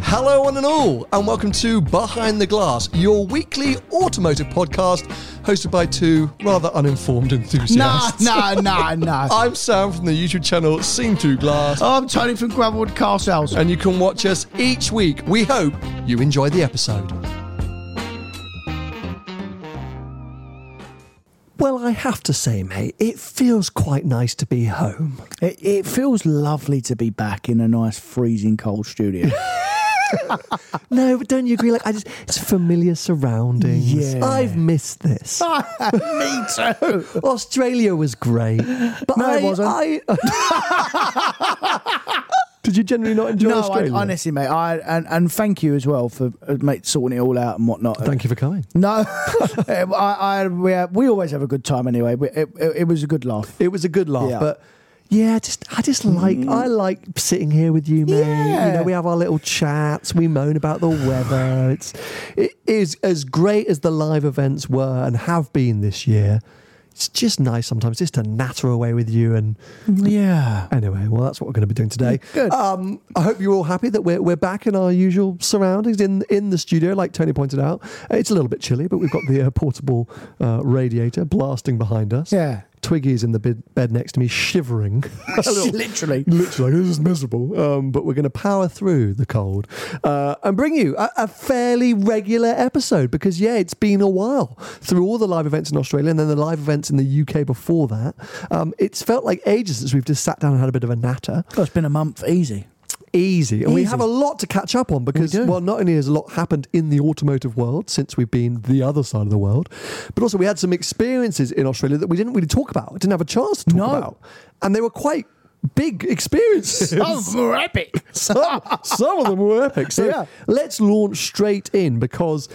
Hello one and all, and welcome to Behind the Glass, your weekly automotive podcast hosted by two rather uninformed enthusiasts. Nah. I'm Sam from the YouTube channel Seen Through Glass. I'm Tony from Gravelwood Car Sales. And you can watch us each week. We hope you enjoy the episode. Well, I have to say, mate, it feels quite nice to be home. It feels lovely to be back in a nice freezing cold studio. No, but don't you agree? Like, it's familiar surroundings. Yeah. I've missed this. Me too. Australia was great, but no, it wasn't. Did you generally not enjoy Australia? No, honestly, mate. And thank you as well for sorting it all out and whatnot. Thank you for coming. No, we always have a good time anyway. It was a good laugh. It was a good laugh, yeah. But. Yeah, I like sitting here with you, mate. Yeah. You know, we have our little chats. We moan about the weather. It is as great as the live events were and have been this year. It's just nice sometimes just to natter away with you and anyway, well, that's what we're going to be doing today. Good. I hope you're all happy that we're back in our usual surroundings in the studio. Like Tony pointed out, it's a little bit chilly, but we've got the portable radiator blasting behind us. Yeah. Twiggy's in the bed next to me shivering. Literally, this is miserable. But we're going to power through the cold and bring you a fairly regular episode because, yeah, it's been a while through all the live events in Australia and then the live events in the UK before that. It's felt like ages since we've just sat down and had a bit of a natter. Oh, it's been a month, easy. And we have a lot to catch up on because, well, not only has a lot happened in the automotive world since we've been the other side of the world, but also we had some experiences in Australia that we didn't really talk about, didn't have a chance to talk about. And they were quite big experiences. Some were epic. Some of them were epic. So let's launch straight in because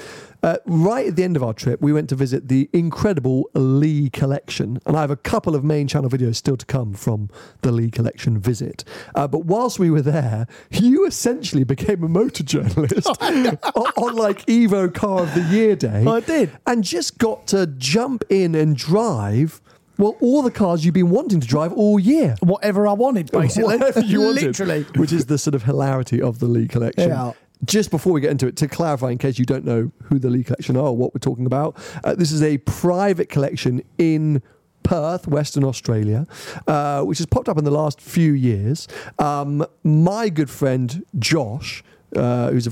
right at the end of our trip, we went to visit the incredible Lee Collection. And I have a couple of main channel videos still to come from the Lee Collection visit. But whilst we were there, you essentially became a motor journalist on like Evo Car of the Year day. I did. And just got to jump in and drive... Well, all the cars you've been wanting to drive all year. Whatever I wanted, basically. Whatever you wanted. Literally. Which is the sort of hilarity of the Lee Collection. Yeah. Just before we get into it, to clarify, in case you don't know who the Lee Collection are or what we're talking about, this is a private collection in Perth, Western Australia, which has popped up in the last few years. My good friend, Josh... who's a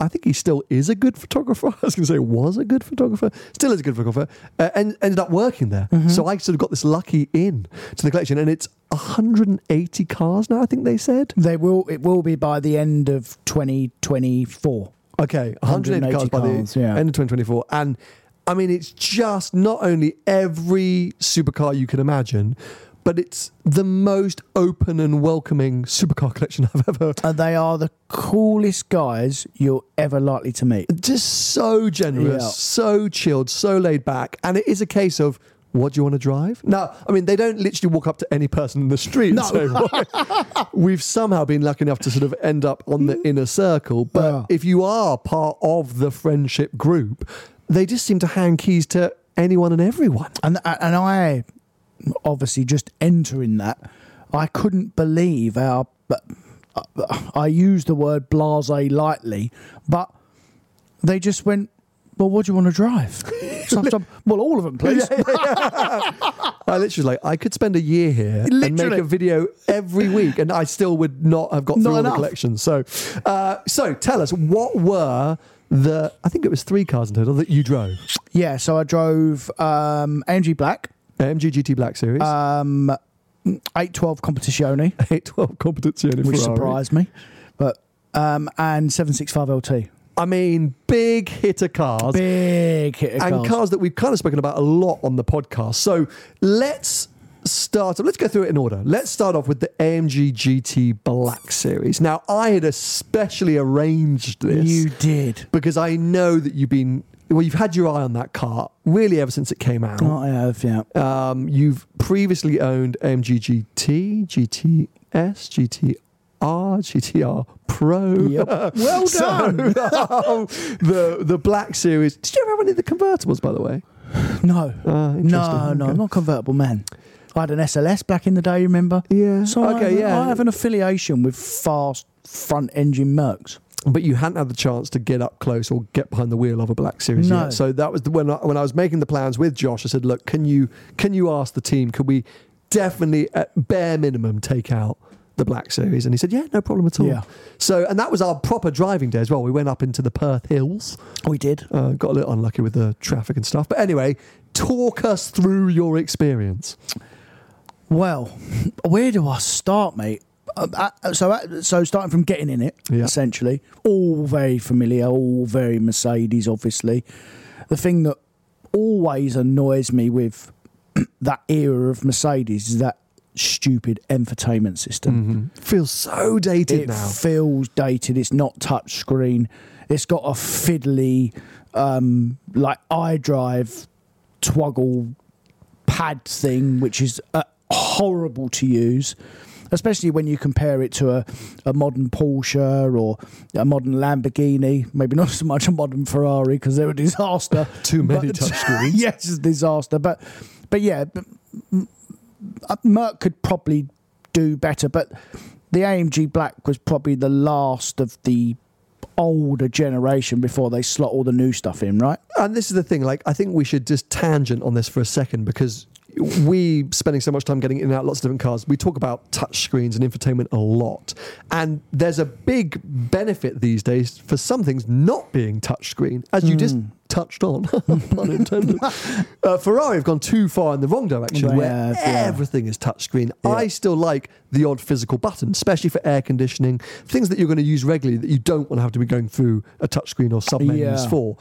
I think he still is a good photographer. I was going to say was a good photographer, still is a good photographer, and ended up working there. Mm-hmm. So I sort of got this lucky in to the collection, and it's 180 cars now. I think they said it will be by the end of 2024. Okay, 180 cars by the end of 2024, and I mean it's just not only every supercar you can imagine. But it's the most open and welcoming supercar collection I've ever... And they are the coolest guys you're ever likely to meet. Just so generous, so chilled, so laid back. And it is a case of, what do you want to drive? Now, I mean, they don't literally walk up to any person in the street. No. So we've somehow been lucky enough to sort of end up on the inner circle. But if you are part of the friendship group, they just seem to hand keys to anyone and everyone. And I... Obviously, just entering that, I couldn't believe how. I use the word blasé lightly, but they just went, well, what do you want to drive? soft job. Well, all of them, please. I literally like, I could spend a year here and make a video every week, and I still would not have got through all the collections. So tell us, what were the, I think it was 3 cars in total that you drove? Yeah, so I drove AMG GT Black Series. 812 Competizione. 812 Competizione, which Ferrari. Surprised me. But and 765LT. I mean, big hitter cars. And cars that we've kind of spoken about a lot on the podcast. So let's start. Let's go through it in order. Let's start off with the AMG GT Black Series. Now, I had especially arranged this. You did. Because I know that you've been... Well, you've had your eye on that car really ever since it came out. Oh, I have, yeah. You've previously owned AMG GT, GTS, GTR. GTR Pro. Yep. Well done. The Black Series. Did you ever have any of the convertibles, by the way? No. No, I'm not convertible, man. I had an SLS back in the day, remember? Yeah. So I have an affiliation with fast front engine Mercs. But you hadn't had the chance to get up close or get behind the wheel of a Black Series yet. So that was when I was making the plans with Josh, I said, look, can you ask the team, could we definitely at bare minimum take out the Black Series? And he said, yeah, no problem at all. Yeah. So, and that was our proper driving day as well. We went up into the Perth Hills. We did. Got a little unlucky with the traffic and stuff. But anyway, talk us through your experience. Well, where do I start, mate? So starting from getting in it, essentially, all very familiar, all very Mercedes, obviously. The thing that always annoys me with that era of Mercedes is that stupid infotainment system. Mm-hmm. Feels so dated now. It feels dated. It's not touch screen. It's got a fiddly, like iDrive twoggle pad thing, which is horrible to use, especially when you compare it to a modern Porsche or a modern Lamborghini. Maybe not so much a modern Ferrari because they're a disaster. Too many touch screens. Yes, it's a disaster. But yeah. Merc could probably do better, but the AMG Black was probably the last of the older generation before they slot all the new stuff in, right? And this is the thing, like, I think we should just tangent on this for a second because we spending so much time getting in and out lots of different cars. We talk about touch screens and infotainment a lot, and there's a big benefit these days for some things not being touch screen, as you just touched on, pun intended. Ferrari have gone too far in the wrong direction where everything is touchscreen. Yeah. I still like the odd physical button, especially for air conditioning, things that you're going to use regularly that you don't want to have to be going through a touchscreen or submenus for.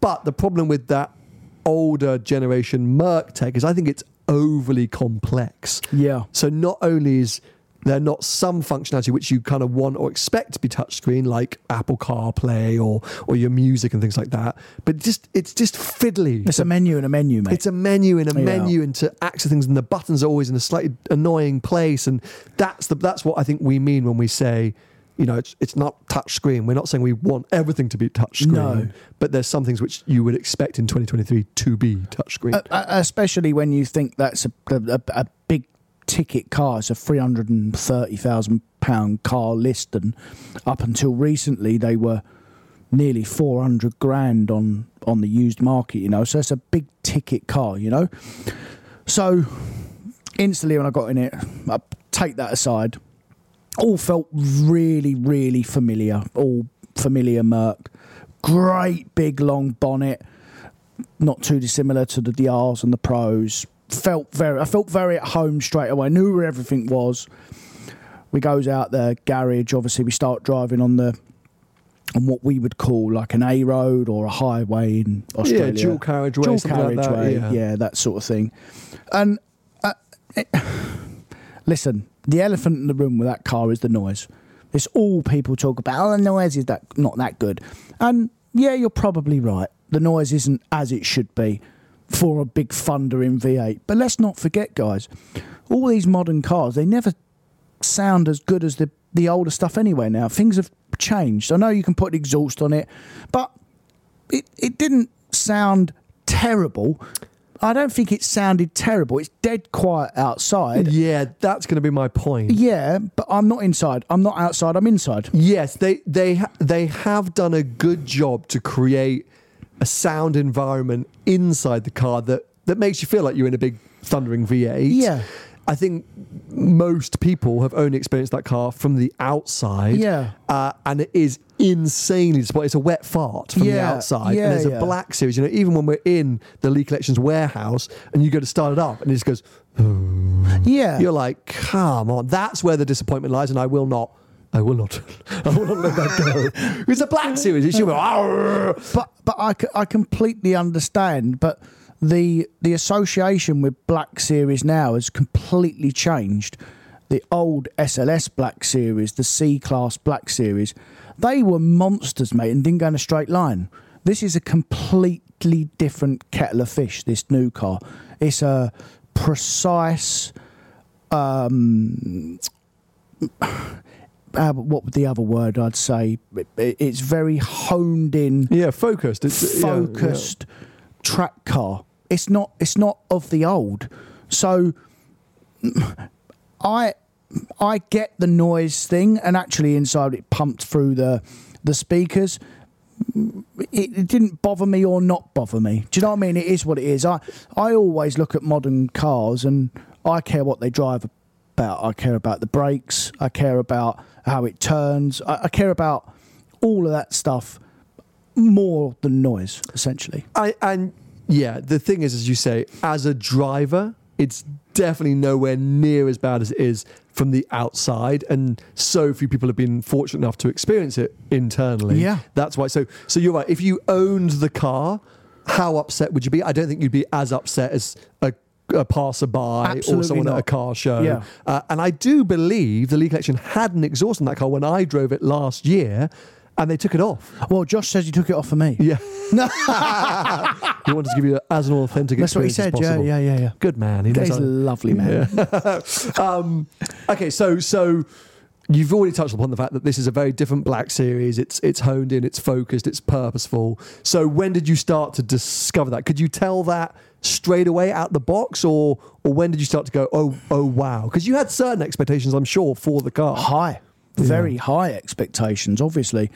But the problem with that older generation Merc tech is I think it's overly complex. Yeah. So not only is there not some functionality which you kind of want or expect to be touchscreen, like Apple CarPlay or your music and things like that. But it's just fiddly. It's a menu in a menu, mate. It's a menu in a menu, and to access things, and the buttons are always in a slightly annoying place. And that's what I think we mean when we say, you know, it's not touchscreen. We're not saying we want everything to be touchscreen. No. But there's some things which you would expect in 2023 to be touchscreen. Especially when you think that's a big ticket car. It's a £330,000 car list, and up until recently they were nearly $400,000 on the used market, you know, so it's a big ticket car, you know. So instantly when I got in it, I take that aside, all felt really, really familiar, all familiar Merc, great big long bonnet, not too dissimilar to the R's and the Pros. I felt very at home straight away. I knew where everything was. We goes out the garage. Obviously, we start driving on what we would call like an A road or a highway in Australia. Yeah, dual carriageway. Yeah, that sort of thing. And listen, the elephant in the room with that car is the noise. It's all people talk about. Oh, the noise is that not that good. And yeah, you're probably right. The noise isn't as it should be for a big thundering V8. But let's not forget, guys, all these modern cars, they never sound as good as the older stuff anyway now. Things have changed. I know you can put an exhaust on it, but it didn't sound terrible. I don't think it sounded terrible. It's dead quiet outside. Yeah, that's going to be my point. Yeah, but I'm not inside. I'm not outside. I'm inside. Yes, they have done a good job to create a sound environment inside the car that makes you feel like you're in a big thundering V8. Yeah. I think most people have only experienced that car from the outside. Yeah. And it is insanely disappointing. It's a wet fart from the outside. Yeah, and there's a Black Series. You know, even when we're in the Lee Collection's warehouse and you go to start it up and it just goes... Oh. Yeah. You're like, come on. That's where the disappointment lies, and I will not let that go. It's a Black Series. It should be... But I completely understand, but... The association with Black Series now has completely changed. The old SLS Black Series, the C-Class Black Series, they were monsters, mate, and didn't go in a straight line. This is a completely different kettle of fish, this new car. It's a precise... what would the other word I'd say? It's very honed in. Yeah, focused. It's focused. Track car. It's not of the old. So I get the noise thing, and actually inside it pumped through the speakers. It didn't bother me or not bother me. Do you know what I mean? It is what it is. I always look at modern cars, and I care what they drive about. I care about the brakes. I care about how it turns. I care about all of that stuff. More than noise, essentially. The thing is, as you say, as a driver, it's definitely nowhere near as bad as it is from the outside, and so few people have been fortunate enough to experience it internally. Yeah. That's why. So you're right. If you owned the car, how upset would you be? I don't think you'd be as upset as a passerby. Absolutely or someone not. At a car show. Yeah. And I do believe the Lee Collection had an exhaust on that car when I drove it last year, and they took it off. Well, Josh says you took it off for me. Yeah. He wanted to give you as an authentic experience as possible. That's what he said, yeah. Good man. He's a lovely man. Yeah. Okay, so you've already touched upon the fact that this is a very different Black Series. It's honed in, it's focused, it's purposeful. So when did you start to discover that? Could you tell that straight away out the box, or when did you start to go, oh wow? Because you had certain expectations, I'm sure, for the car. High. Very high expectations, obviously.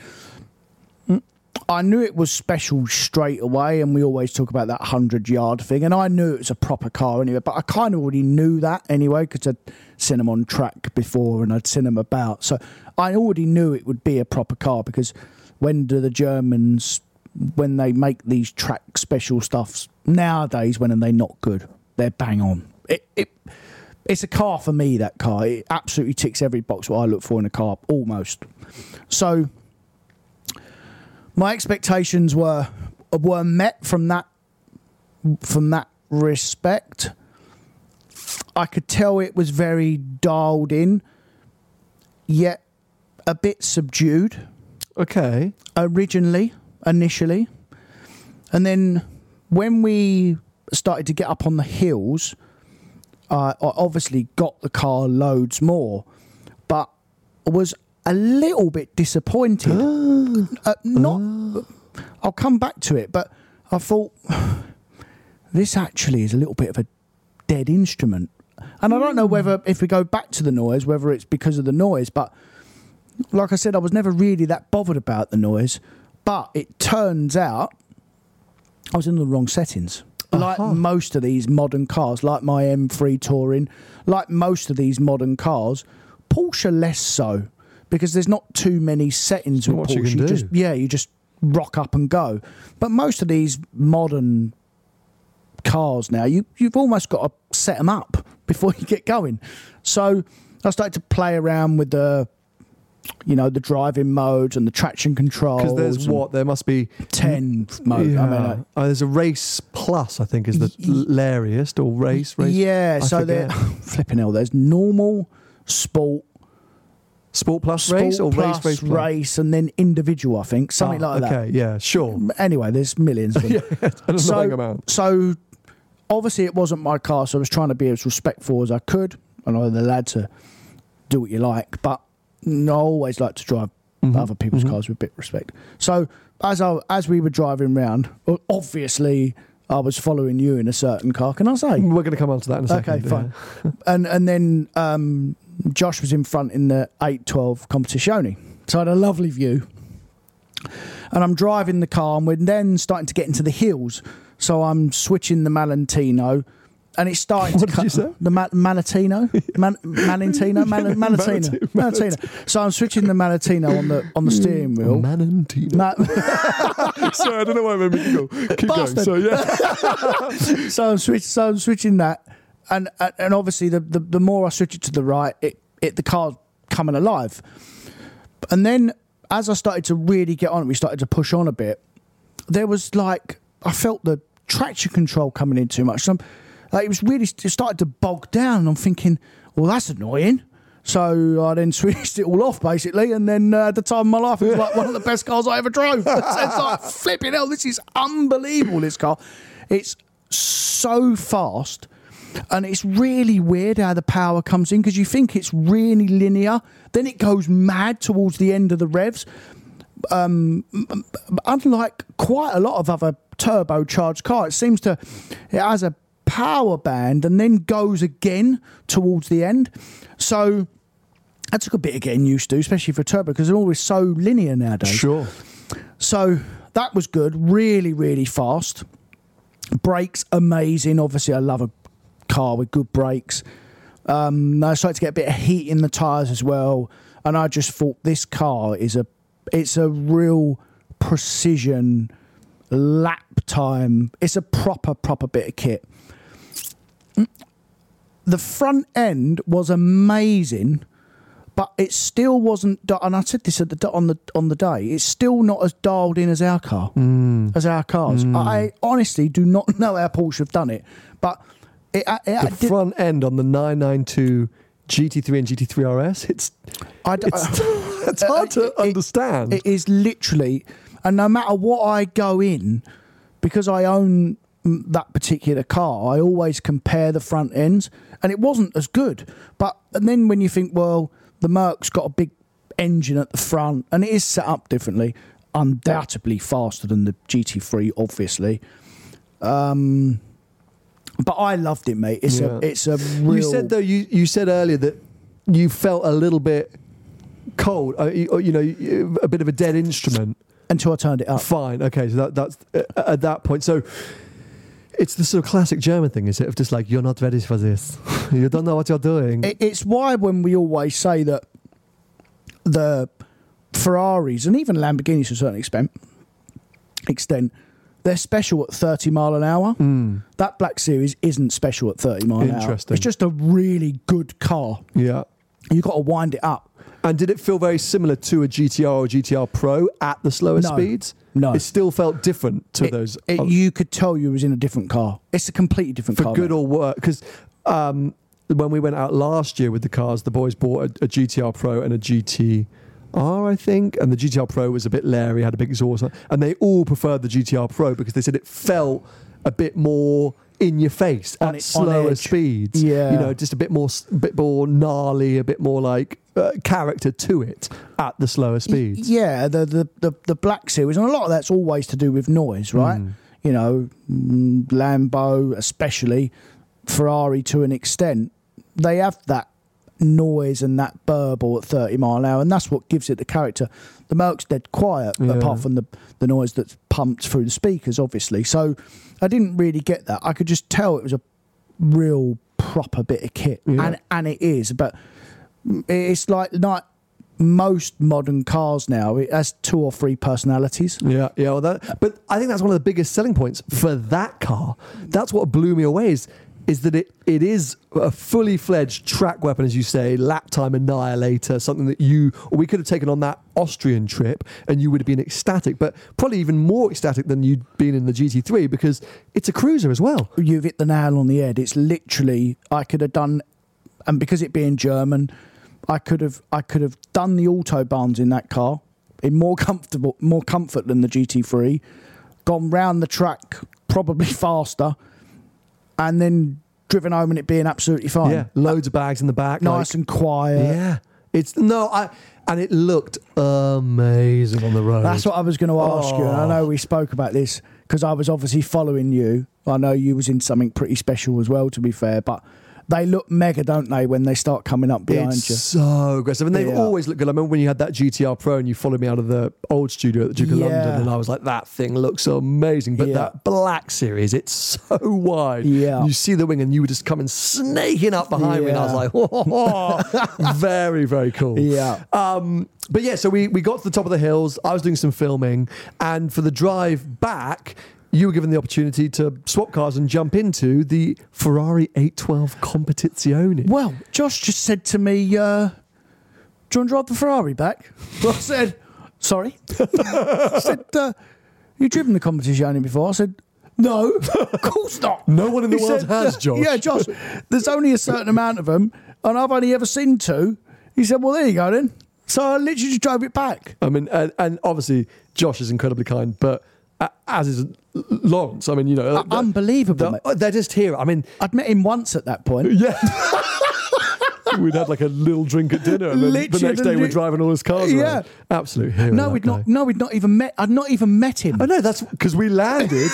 I knew it was special straight away, and we always talk about that 100-yard thing, and I knew it was a proper car anyway, but I kind of already knew that anyway because I'd seen them on track before and I'd seen them about. So I already knew it would be a proper car, because when do the Germans, when they make these track special stuffs, nowadays, when are they not good? They're bang on. It's a car for me, that car. It absolutely ticks every box what I look for in a car, almost. So my expectations were met from that respect. I could tell it was very dialed in, yet a bit subdued. Okay. Initially. And then when we started to get up on the hills... I obviously got the car loads more, but was a little bit disappointed. I'll come back to it, but I thought, this actually is a little bit of a dead instrument. And I don't know whether, if we go back to the noise, whether it's because of the noise, but like I said, I was never really that bothered about the noise. But it turns out I was in the wrong settings. Like most of these modern cars, like my M3 Touring, like most of these modern cars, Porsche less so, because there's not too many settings with Porsche. You just rock up and go. But most of these modern cars now, you've almost got to set them up before you get going. So I started to play around with the... the driving modes and the traction control. Because there must be 10 modes. Yeah. I mean, there's a Race Plus, I think, is the lariest, or race. Yeah, flipping hell, there's normal, Sport Plus Sport Race, or plus Race Plus? Race, and then individual, I think, something like that. Okay, yeah, sure. Anyway, there's millions of them. So, obviously it wasn't my car, so I was trying to be as respectful as I could. I know the lads are do what you like, but I always like to drive other people's cars with a bit of respect. So as we were driving round, obviously I was following you in a certain car. Can I say? We're going to come on to that in a second. Okay, fine. Yeah. And then Josh was in front in the 812 Competizione. So I had a lovely view. and I'm driving the car, and we're then starting to get into the hills. So I'm switching the Malentino, and it's starting to come. The Malentino. So I'm switching the Malentino on the steering wheel. Malentino. Sorry, I don't know why I made me giggle. Keep Bastard. Going. So yeah. So I'm switching that, and obviously the more I switch it to the right, it the car's coming alive. And then as I started to really get on, we started to push on a bit. There was like, I felt the traction control coming in too much. So it was really, it started to bog down. And I'm thinking, well, that's annoying. So I then switched it all off basically. And then at the time of my life, it was like one of the best cars I ever drove. It's like, flipping hell, this is unbelievable, this car. It's so fast. And it's really weird how the power comes in, because you think it's really linear. Then it goes mad towards the end of the revs. Unlike quite a lot of other turbocharged cars, it has a power band and then goes again towards the end. So that took a bit of getting used to, especially for turbo, because they're always so linear nowadays. Sure. So that was good. Really, really fast. Brakes, amazing. Obviously, I love a car with good brakes. I started to get a bit of heat in the tyres as well, and I just thought this car is a real precision lap time. It's a proper bit of kit. The front end was amazing, but it still wasn't. And I said this on the day. It's still not as dialed in as our car, as our cars. I honestly do not know how Porsche have done it, but. The front end on the 992 GT3 and GT3 RS, it's hard to understand. It is literally, and no matter what I go in, because I own that particular car, I always compare the front ends, and it wasn't as good. But and then when you think, well, the Merc's got a big engine at the front, and it is set up differently, undoubtedly faster than the GT3, obviously. But I loved it, mate. It's a real... You said, though, you said earlier that you felt a little bit cold, a bit of a dead instrument. Until I turned it up. Fine, okay, so that's at that point. So it's the sort of classic German thing, is it? Of just like, you're not ready for this. You don't know what you're doing. It's why when we always say that the Ferraris, and even Lamborghinis to a certain extent, they're special at 30 mile an hour. That Black Series isn't special at 30 mile an hour. Interesting. It's just a really good car. Yeah. You've got to wind it up. And did it feel very similar to a GTR or GTR Pro at the slower speeds? No. It still felt different to those. You could tell you was in a different car. It's a completely different car. For good or worse. Because when we went out last year with the cars, the boys bought a GTR Pro and a GT... I think, and the GTR Pro was a bit leery, had a big exhaust, and they all preferred the GTR Pro because they said it felt a bit more in your face at slower speeds. Yeah, just a bit more gnarly, a bit more like character to it at the slower speeds. Yeah, the Black Series, and a lot of that's always to do with noise, right? Lambo, especially Ferrari to an extent, they have that noise and that burble at 30 mile an hour, and that's what gives it the character. The Merc's dead quiet, apart from the noise that's pumped through the speakers, obviously. So I didn't really get that. I could just tell it was a real proper bit of kit, and it is. But it's like not most modern cars now. It has two or three personalities. Yeah. Well, but I think that's one of the biggest selling points for that car. That's what blew me away. Is that it is a fully fledged track weapon, as you say, lap time annihilator, something that we could have taken on that Austrian trip and you would have been ecstatic, but probably even more ecstatic than you'd been in the GT3 because it's a cruiser as well. You've hit the nail on the head. It's literally, I could have done, and because it being German, I could have done the Autobahns in that car in more comfort than the GT3, gone round the track probably faster, and then driven home and it being absolutely fine. Yeah, loads of bags in the back. Nice and quiet. Yeah. And it looked amazing on the road. That's what I was going to ask you. And I know we spoke about this because I was obviously following you. I know you was in something pretty special as well, to be fair. But They look mega, don't they, when they start coming up behind you? It's so aggressive. And they've always looked good. I remember when you had that GTR Pro and you followed me out of the old studio at the Duke of London, and I was like, that thing looks amazing. But that Black Series, it's so wide. Yeah. You see the wing and you were just coming snaking up behind me. And I was like, oh, very, very cool. Yeah. But yeah, so we got to the top of the hills. I was doing some filming. And for the drive back, you were given the opportunity to swap cars and jump into the Ferrari 812 Competizione. Well, Josh just said to me, do you want to drive the Ferrari back? I said, sorry. I said, you driven the Competizione before? I said, no, of course not. No one in the world has, Josh. Yeah, Josh, there's only a certain amount of them, and I've only ever seen two. He said, well, there you go then. So I literally just drove it back. I mean, and obviously Josh is incredibly kind, but as is Lawrence. I mean, you know, unbelievable. They're just here. I mean, I'd met him once at that point. Yeah. We'd had like a little drink at dinner, and then the next day we're driving all his cars around. Absolutely. I'd not even met him. I know, that's because we landed.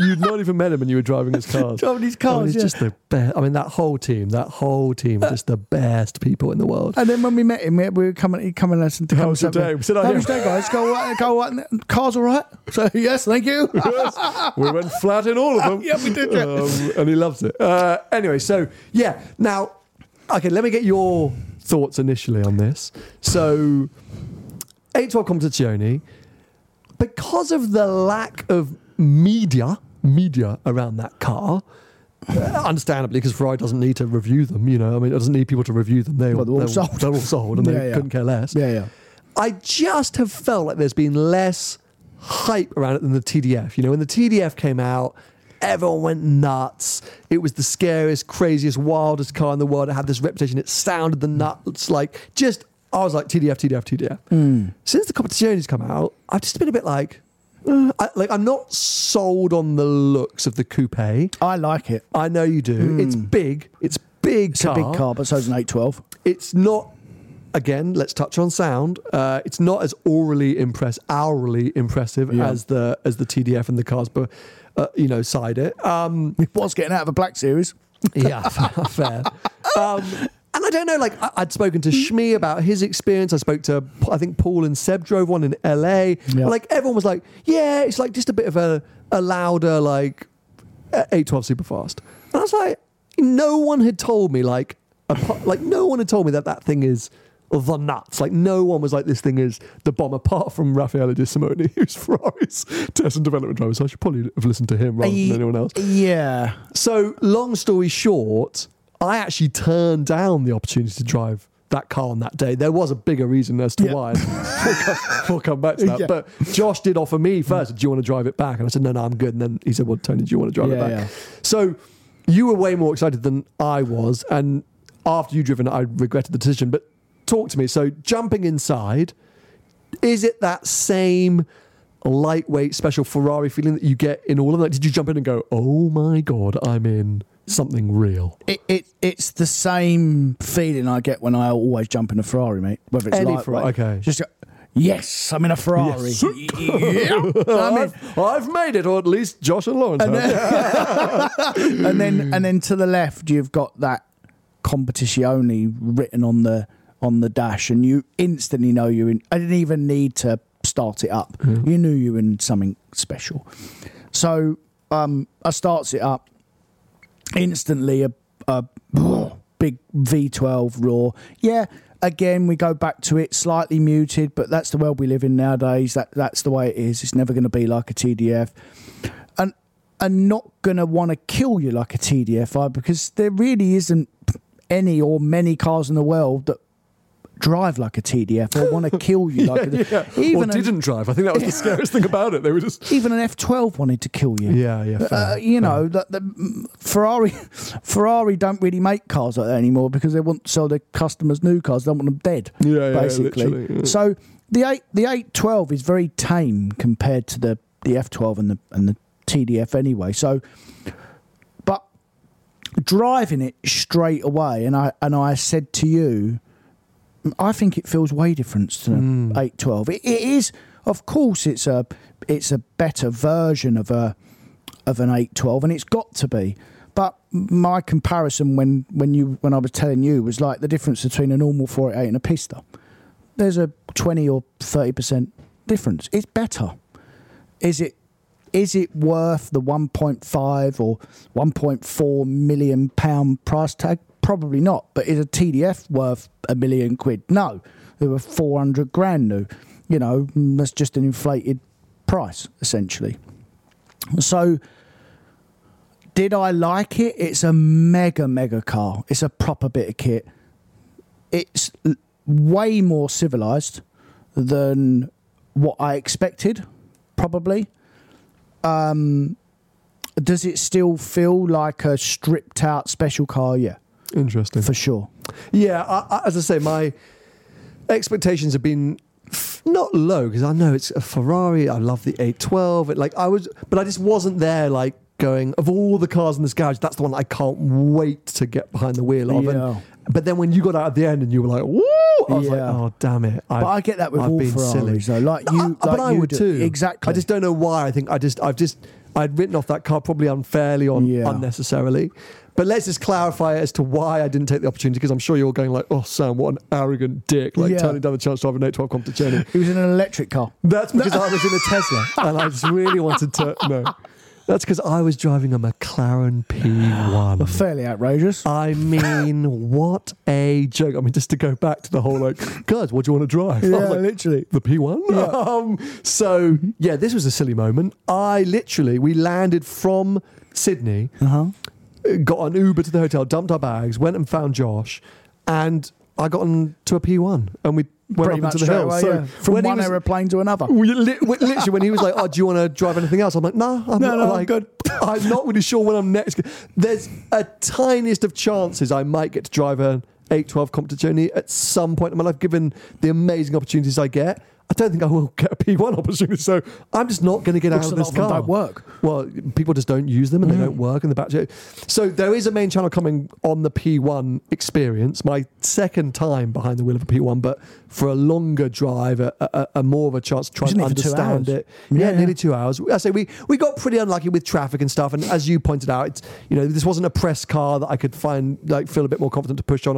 You'd not even met him, and you were driving his cars. Driving his cars. I mean, it's just the best. I mean, that whole team, just the best people in the world. And then when we met him, we were coming. He'd come and listen to us. How was your day, guys? Go. Cars all right? So yes, thank you. Yes. We went flat in all of them. Yeah, we did. And he loves it. Anyway, so yeah, now. Okay, let me get your thoughts initially on this. So, 812 Competizione, because of the lack of media around that car, understandably, because Ferrari doesn't need to review them, you know, I mean, it doesn't need people to review them. They're all sold and they couldn't care less. Yeah, yeah. I just have felt like there's been less hype around it than the TDF. You know, when the TDF came out, everyone went nuts. It was the scariest, craziest, wildest car in the world. It had this reputation. It sounded the nuts. Like, just, I was like, TDF. Since the Competizione's come out, I've just been a bit like, I'm not sold on the looks of the coupe. I like it. I know you do. Mm. It's big. It's car. A big car, but so's an 812. It's not. Again, let's touch on sound. It's not as hourly impressive as the TDF and the cars, but side it. It was getting out of a Black Series. Yeah, fair. And I don't know. Like I'd spoken to Shmi about his experience. I spoke to I think Paul and Seb drove one in LA. Yeah. Like everyone was like, yeah, it's like just a bit of a louder like 812 Superfast. And I was like, no one had told me that thing is. The nuts. Like, no one was like, this thing is the bomb, apart from Raffaele Di Simone, who's Ferrari's test and development driver. So I should probably have listened to him rather than anyone else. Yeah. So, long story short, I actually turned down the opportunity to drive that car on that day. There was a bigger reason as to why. We'll come back to that. Yeah. But Josh did offer me first, do you want to drive it back? And I said, no, I'm good. And then he said, well, Tony, do you want to drive it back? Yeah. So, you were way more excited than I was. And after you'd driven it, I regretted the decision. But talk to me. So jumping inside, is it that same lightweight special Ferrari feeling that you get in all of that? Did you jump in and go, oh my God, I'm in something real? It's the same feeling I get when I always jump in a Ferrari, mate. Whether it's lightweight. Okay. Just go, yes, I'm in a Ferrari. Yes. Yeah. I've made it, or at least Josh and Lawrence have. and then to the left, you've got that Competizione written on the dash, and you instantly know you're in. I didn't even need to start it up. Mm-hmm. You knew you were in something special. So I starts it up, instantly a big V12 roar. Yeah, again, we go back to it, slightly muted, but that's the world we live in nowadays. That's the way it is. It's never going to be like a TDF. And not going to want to kill you like a TDFi, because there really isn't any or many cars in the world that drive like a TDF or want to kill you like a... Even or didn't drive. I think that was the scariest thing about it. They were just... Even an F12 wanted to kill you. Yeah, fair. The Ferrari don't really make cars like that anymore because they want to sell their customers new cars. They don't want them dead, basically. Yeah. So the 812 is very tame compared to the F12 and the TDF anyway. So... But driving it straight away, and I said to you... I think it feels way different to an 812. It is, of course, it's a better version of an 812, and it's got to be. But my comparison when I was telling you was like the difference between a normal 488 and a Pista. There's a 20 or 30% difference. It's better. Is it worth the 1.5 or 1.4 million pound price tag? Probably not. But is a TDF worth £1 million? No. They were 400 grand new. You know, that's just an inflated price, essentially. So, did I like it? It's a mega, mega car. It's a proper bit of kit. It's way more civilised than what I expected, probably. Does it still feel like a stripped-out special car? Yeah. Interesting. For sure. Yeah, I, as I say, my expectations have been not low, because I know it's a Ferrari. I love the 812. But I just wasn't there, like, going, of all the cars in this garage, that's the one I can't wait to get behind the wheel of. Yeah. But then when you got out at the end and you were like, woo! I was like, oh, damn it. But I get that with all Ferraris, though. I would too. Exactly. I just don't know why. I think I'd written off that car probably unfairly or unnecessarily. But let's just clarify as to why I didn't take the opportunity, because I'm sure you're all going like, oh, Sam, what an arrogant dick, turning down the chance to drive an 812 Competizione. He was in an electric car. That's because I was in a Tesla, and I just really wanted to... No. That's because I was driving a McLaren P1. Fairly outrageous. I mean, what a joke. I mean, just to go back to the whole, guys, what do you want to drive? Yeah, literally. The P1? Yeah. This was a silly moment. We landed from Sydney, got an Uber to the hotel, dumped our bags, went and found Josh, and I got into a P1, and we went up into the hills. Away, so from one aeroplane to another. Literally, when he was like, oh, do you want to drive anything else? I'm like, I'm good. I'm not really sure when I'm next. There's a tiniest of chances I might get to drive an 812 Competizione at some point in my life, given the amazing opportunities I get. I don't think I will get a P1 opportunity, so I'm just not going to get out of this car. Don't work. Well, people just don't use them, and they don't work in the battery. So there is a main channel coming on the P1 experience, my second time behind the wheel of a P1, but for a longer drive, a more of a chance to try and understand it. Yeah, nearly 2 hours. I say we got pretty unlucky with traffic and stuff, and as you pointed out, it's, this wasn't a press car that I could feel a bit more confident to push on.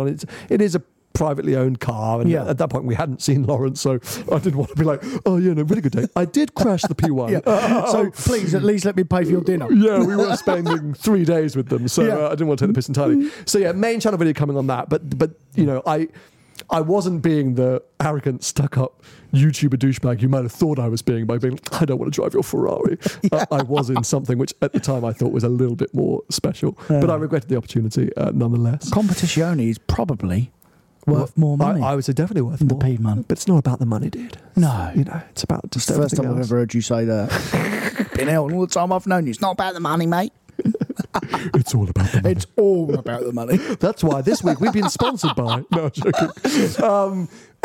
It is a privately owned car, and at that point we hadn't seen Lawrence, so I didn't want to be like, oh yeah, no, really good day, I did crash the P1. So please at least let me pay for your dinner. We were spending 3 days with them, so I didn't want to take the piss entirely. So main channel video coming on that, but I wasn't being the arrogant, stuck-up YouTuber douchebag you might have thought I was being by being, I don't want to drive your Ferrari. I was in something which at the time I thought was a little bit more special, but I regretted the opportunity nonetheless. Competizione is probably worth more money. I would say definitely worth more. The P1. But it's not about the money, dude. No. It's about just everything else. First time I've ever heard you say that. Been out all the time I've known you. It's not about the money, mate. It's all about the money. It's all about the money. That's why this week we've been sponsored by... No, I'm joking.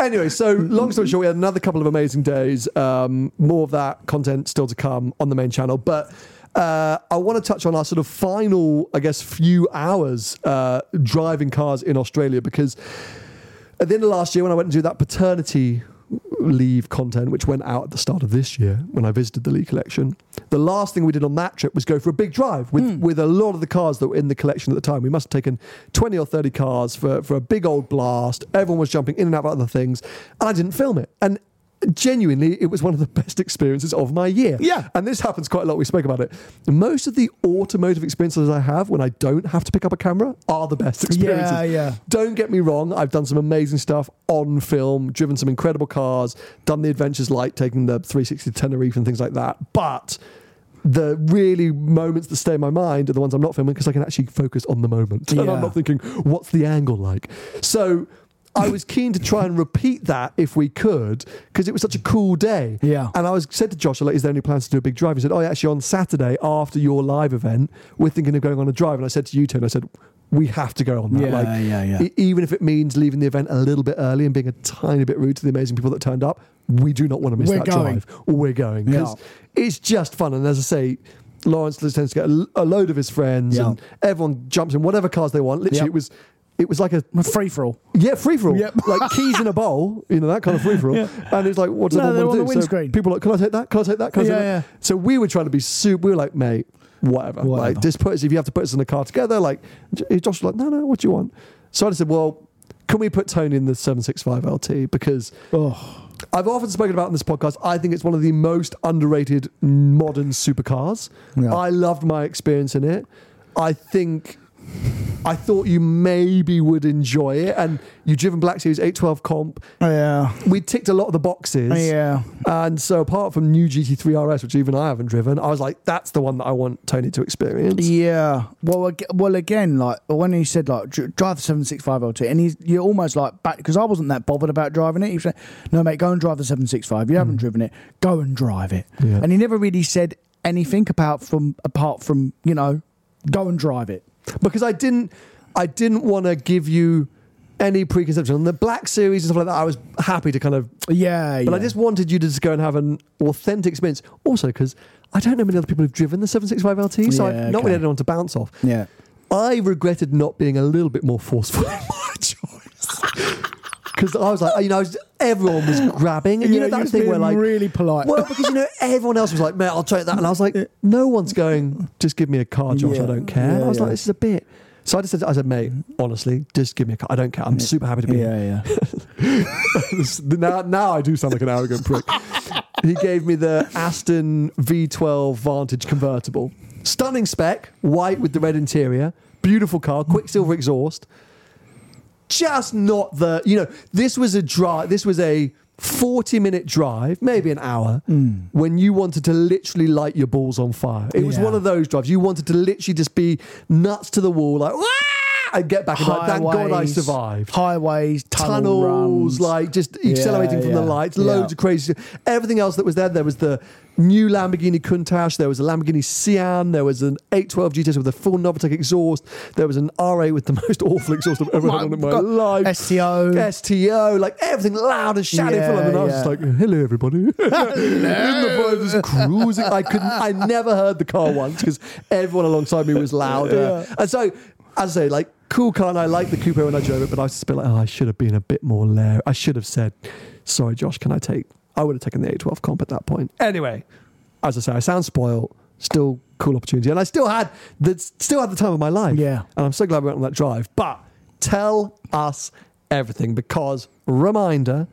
Anyway, so long story short, we had another couple of amazing days. More of that content still to come on the main channel. But... I want to touch on our sort of final, I guess, few hours driving cars in Australia, because at the end of last year when I went and did that paternity leave content, which went out at the start of this year when I visited the Lee Collection, the last thing we did on that trip was go for a big drive with a lot of the cars that were in the collection at the time. We must have taken 20 or 30 cars for a big old blast. Everyone was jumping in and out of other things, and I didn't film it. And genuinely, it was one of the best experiences of my year. Yeah. And this happens quite a lot. We spoke about it. Most of the automotive experiences I have when I don't have to pick up a camera are the best experiences. Yeah, yeah. Don't get me wrong. I've done some amazing stuff on film, driven some incredible cars, done the adventures like taking the 360 Tenerife and things like that. But... the really moments that stay in my mind are the ones I'm not filming, because I can actually focus on the moment. Yeah. And I'm not thinking, what's the angle like? So... I was keen to try and repeat that if we could, because it was such a cool day. Yeah. And I said to Josh, is there any plans to do a big drive? He said, actually on Saturday after your live event, we're thinking of going on a drive. And I said to you two, and I said, we have to go on that. Even if it means leaving the event a little bit early and being a tiny bit rude to the amazing people that turned up, we do not want to miss drive. We're going. Because it's just fun. And as I say... Lawrence tends to get a load of his friends and everyone jumps in whatever cars they want. Literally, it was like a free-for-all. Yeah, free-for-all. Yep. Like keys in a bowl, that kind of free-for-all. And it's like, what does everyone want to do? So people are like, can I take that? Can I take that? Can I take that? So we were trying to be super, we were like, mate, whatever. Like, just put us, if you have to put us in the car together, like, Josh was like, no, what do you want? So I said, well, can we put Tony in the 765LT? Because I've often spoken about in this podcast, I think it's one of the most underrated modern supercars. Yeah. I loved my experience in it. I thought you maybe would enjoy it, and you've driven Black Series 812 Comp. Yeah. We ticked a lot of the boxes. Yeah. And so apart from new GT3 RS, which even I haven't driven, I was like, that's the one that I want Tony to experience. Yeah. Well, again, like when he said, like, drive the 765LT, and you're almost like back, because I wasn't that bothered about driving it. He said, no, mate, go and drive the 765. You haven't driven it. Go and drive it. Yeah. And he never really said anything apart from, you know, go and drive it. Because I didn't want to give you any preconception on the Black Series and stuff like that. I was happy to kind of I just wanted you to just go and have an authentic experience. Also, because I don't know many other people who've driven the 765LT, so I've not really anyone to bounce off. Yeah, I regretted not being a little bit more forceful in my choice. Because I was like, you know, everyone was grabbing. And, you know, that thing where, like, really polite. Well, because, you know, everyone else was like, mate, I'll take that. And I was like, no one's going, just give me a car, Josh, I don't care. Yeah, and I was like, this is a bit. So I just said, mate, honestly, just give me a car. I don't care. I'm super happy to be here. Yeah. now I do sound like an arrogant prick. He gave me the Aston V12 Vantage convertible. Stunning spec, white with the red interior. Beautiful car, Quicksilver exhaust. Just not the, you know, this was a 40-minute drive, maybe an hour, when you wanted to literally light your balls on fire. It was one of those drives. You wanted to literally just be nuts to the wall, like, wah! And get back and like, thank God I survived. Highways, tunnels, runs. Like just accelerating from the lights, loads of crazy stuff. Everything else that was there was the new Lamborghini Countach, there was a Lamborghini Sian, there was an 812 GTS with a full Novatec exhaust, there was an R8 with the most awful exhaust I've ever had on in my life. STO, like everything loud and shouting full of, and I was just like, hello everybody. Hello. In the just cruising. I never heard the car once because everyone alongside me was louder. Yeah. And so, as I say, like, cool car, and I liked the coupe when I drove it, but I was just a bit like, I should have been a bit more lair. I should have said, sorry, Josh, I would have taken the 812 Comp at that point. Anyway, as I say, I sound spoiled, still cool opportunity. And I still had the time of my life. Yeah. And I'm so glad we went on that drive. But tell us everything, because reminder.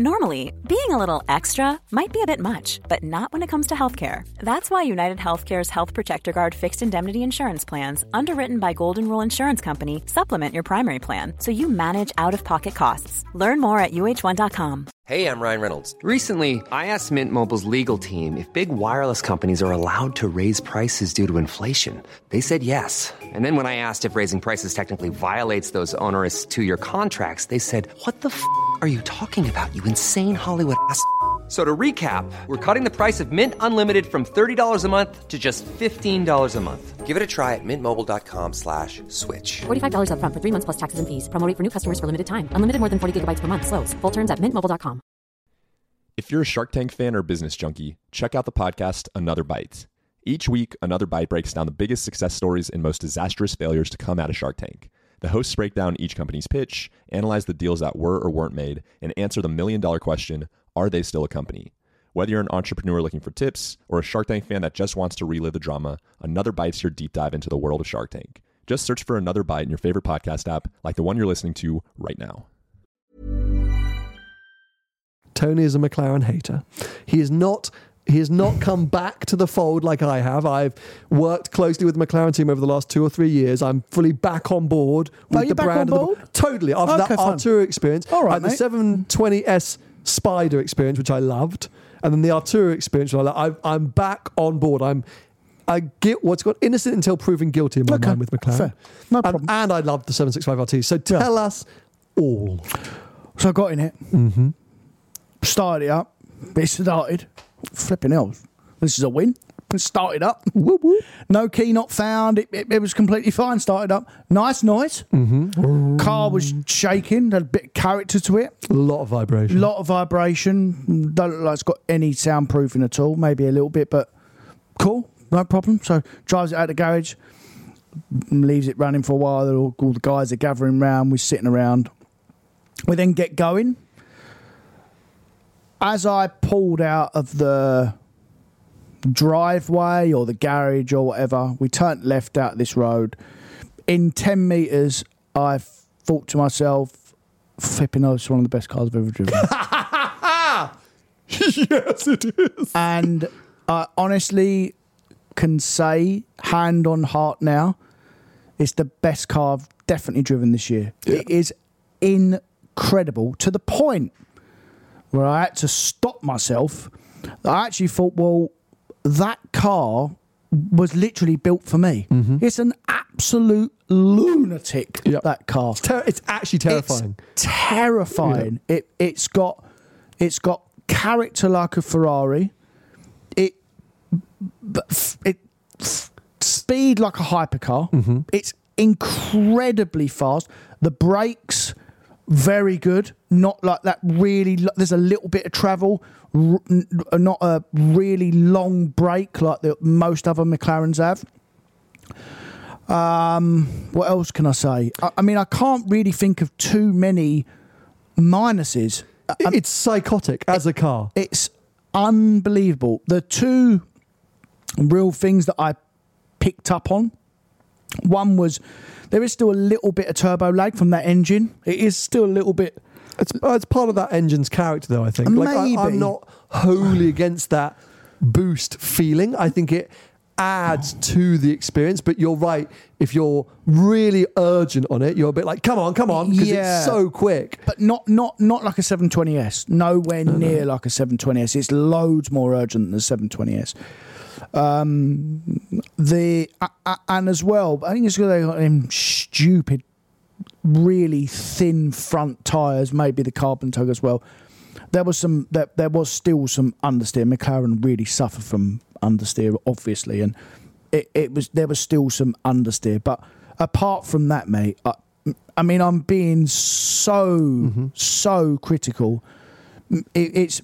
Normally, being a little extra might be a bit much, but not when it comes to healthcare. That's why United Healthcare's Health Protector Guard fixed indemnity insurance plans, underwritten by Golden Rule Insurance Company, supplement your primary plan so you manage out-of-pocket costs. Learn more at uh1.com. Hey, I'm Ryan Reynolds. Recently, I asked Mint Mobile's legal team if big wireless companies are allowed to raise prices due to inflation. They said yes. And then when I asked if raising prices technically violates those onerous two-year contracts, they said, what the f*** are you talking about, you insane Hollywood ass? So to recap, we're cutting the price of Mint Unlimited from $30 a month to just $15 a month. Give it a try at mintmobile.com/switch. $45 up front for 3 months plus taxes and fees. Promo rate for new customers for limited time. Unlimited more than 40 gigabytes per month. Slows full terms at mintmobile.com. If you're a Shark Tank fan or business junkie, check out the podcast Another Bite. Each week, Another Bite breaks down the biggest success stories and most disastrous failures to come out of Shark Tank. The hosts break down each company's pitch, analyze the deals that were or weren't made, and answer the million-dollar question, are they still a company? Whether you're an entrepreneur looking for tips or a Shark Tank fan that just wants to relive the drama, Another Bite's your deep dive into the world of Shark Tank. Just search for Another Bite in your favorite podcast app, like the one you're listening to right now. Tony is a McLaren hater. He has not come back to the fold like I have. I've worked closely with the McLaren team over the last 2 or 3 years. I'm fully back on board with the brand. Totally. After that Artura experience. All right, the 720S Spider experience, which I loved, and then the Artura experience, which I loved. I'm back on board. I get what's called innocent until proven guilty in my mind with McLaren. Fair. No problem. And I loved the 765LT. So tell us all. So I got in it. Mm-hmm. Started it up. It started. Flipping hell. This is a win. It started up. Woo woo. No key not found. It was completely fine. Started up. Nice noise. Mm-hmm. Car was shaking. Had a bit of character to it. A lot of vibration. Don't look like it's got any soundproofing at all. Maybe a little bit, but cool. No problem. So drives it out of the garage. Leaves it running for a while. All the guys are gathering round. We're sitting around. We then get going. As I pulled out of the driveway or the garage or whatever. We turned left out this road. In 10 metres, I thought to myself, flipping, oh, it's one of the best cars I've ever driven. Yes, it is. And I honestly can say, hand on heart now, it's the best car I've definitely driven this year. Yeah. It is incredible, to the point where I had to stop myself. I actually thought, well, that car was literally built for me. Mm-hmm. It's an absolute lunatic, yep. That car. It's actually terrifying. It's terrifying. Yeah. It's got character like a Ferrari. It speed like a hypercar. Mm-hmm. It's incredibly fast. The brakes, very good. Not like that really. There's a little bit of travel. Not a really long brake like the most other McLarens have. What else can I say? I mean, I can't really think of too many minuses. It's psychotic as a car. It's unbelievable. The two real things that I picked up on, one was there is still a little bit of turbo lag from that engine. It is still a little bit... It's part of that engine's character, though, I think. Maybe. Like, I'm not wholly against that boost feeling. I think it adds to the experience, but you're right. If you're really urgent on it, you're a bit like, come on, because it's so quick. But not like a 720S. Nowhere near like a 720S. It's loads more urgent than the 720S. And as well, I think it's because they got them stupid, really thin front tyres, maybe the carbon tug as well. There was still some understeer. McLaren really suffered from understeer, obviously, and there was still some understeer. But apart from that, mate, I mean, I'm being so critical. It's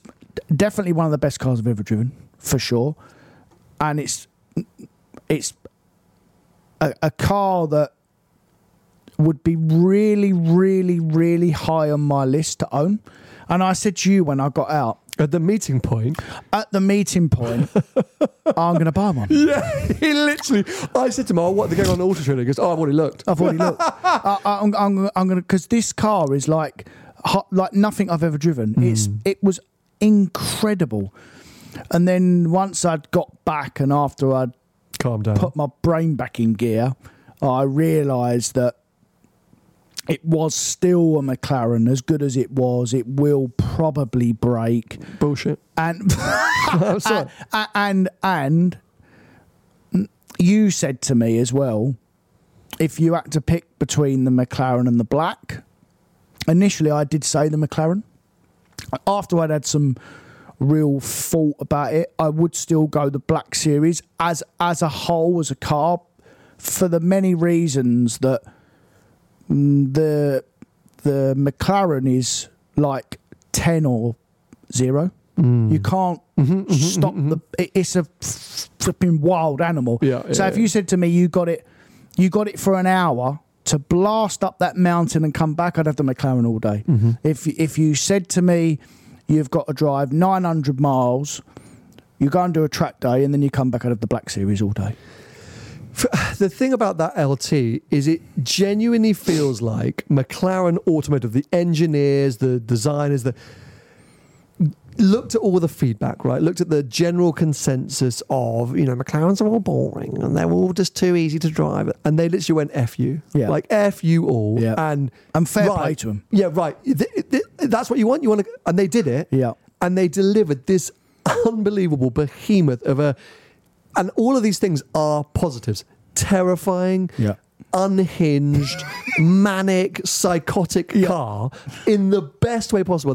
definitely one of the best cars I've ever driven, for sure. And it's a car that would be really, really, really high on my list to own. And I said to you when I got out... At the meeting point, I'm going to buy one. Yeah, he literally... I said to him, oh, what, they're going on Auto Trader? He goes, oh, I've already looked. I'm going to... Because this car is like nothing I've ever driven. It was incredible. And then once I'd got back and after I'd calmed down, put my brain back in gear... I realised that it was still a McLaren, as good as it was. It will probably break. Bullshit. And and you said to me as well, if you had to pick between the McLaren and the black, initially I did say the McLaren. After I'd had some real thought about it, I would still go the Black Series as a whole, as a car, for the many reasons that the McLaren is like 10 or 0. You can't stop it's a flipping wild animal. If you said to me you got it for an hour to blast up that mountain and come back, I'd have the McLaren all day. If you said to me you've got to drive 900 miles, you go and do a track day and then you come back, I'd have the Black Series all day. The thing about that LT is it genuinely feels like McLaren Automotive, the engineers, the designers, looked at all the feedback, right? Looked at the general consensus of, McLarens are all boring and they're all just too easy to drive. And they literally went, F you. Yeah. Like, F you all. Yeah. And fair play to them. Yeah, right. That's what you want. You want to, and they did it. Yeah. And they delivered this unbelievable behemoth of a... And all of these things are positives. Terrifying, unhinged, manic, psychotic car in the best way possible.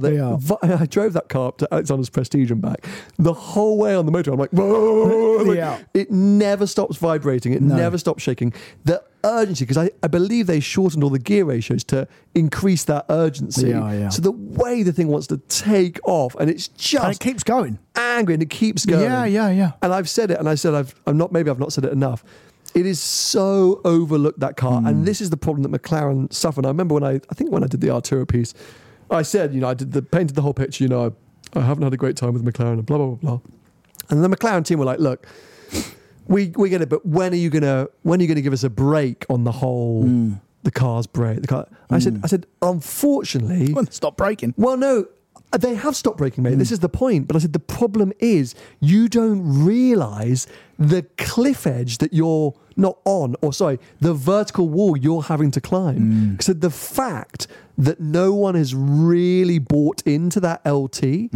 I drove that car up to Alexander's Prestige and back. The whole way on the motorway, I'm like, whoa! It never stops vibrating. It never stops shaking. The urgency, because I believe they shortened all the gear ratios to increase that urgency. So the way the thing wants to take off, and it's just... And it keeps going. Angry, and it keeps going. Yeah. And I've said it, and I said, I've not said it enough. It is so overlooked, that car. And this is the problem that McLaren suffered. I remember when I did the Artura piece, I said, I painted the whole picture, I haven't had a great time with McLaren and blah, blah, blah, blah. And the McLaren team were like, look, we're going to, but when are you going to give us a break on the whole, the car's brake? I said, unfortunately. Well, stop braking. Well, no, they have stopped braking, mate. This is the point. But I said, the problem is you don't realise the cliff edge that you're not on, the vertical wall you're having to climb. So the fact that no one has really bought into that LT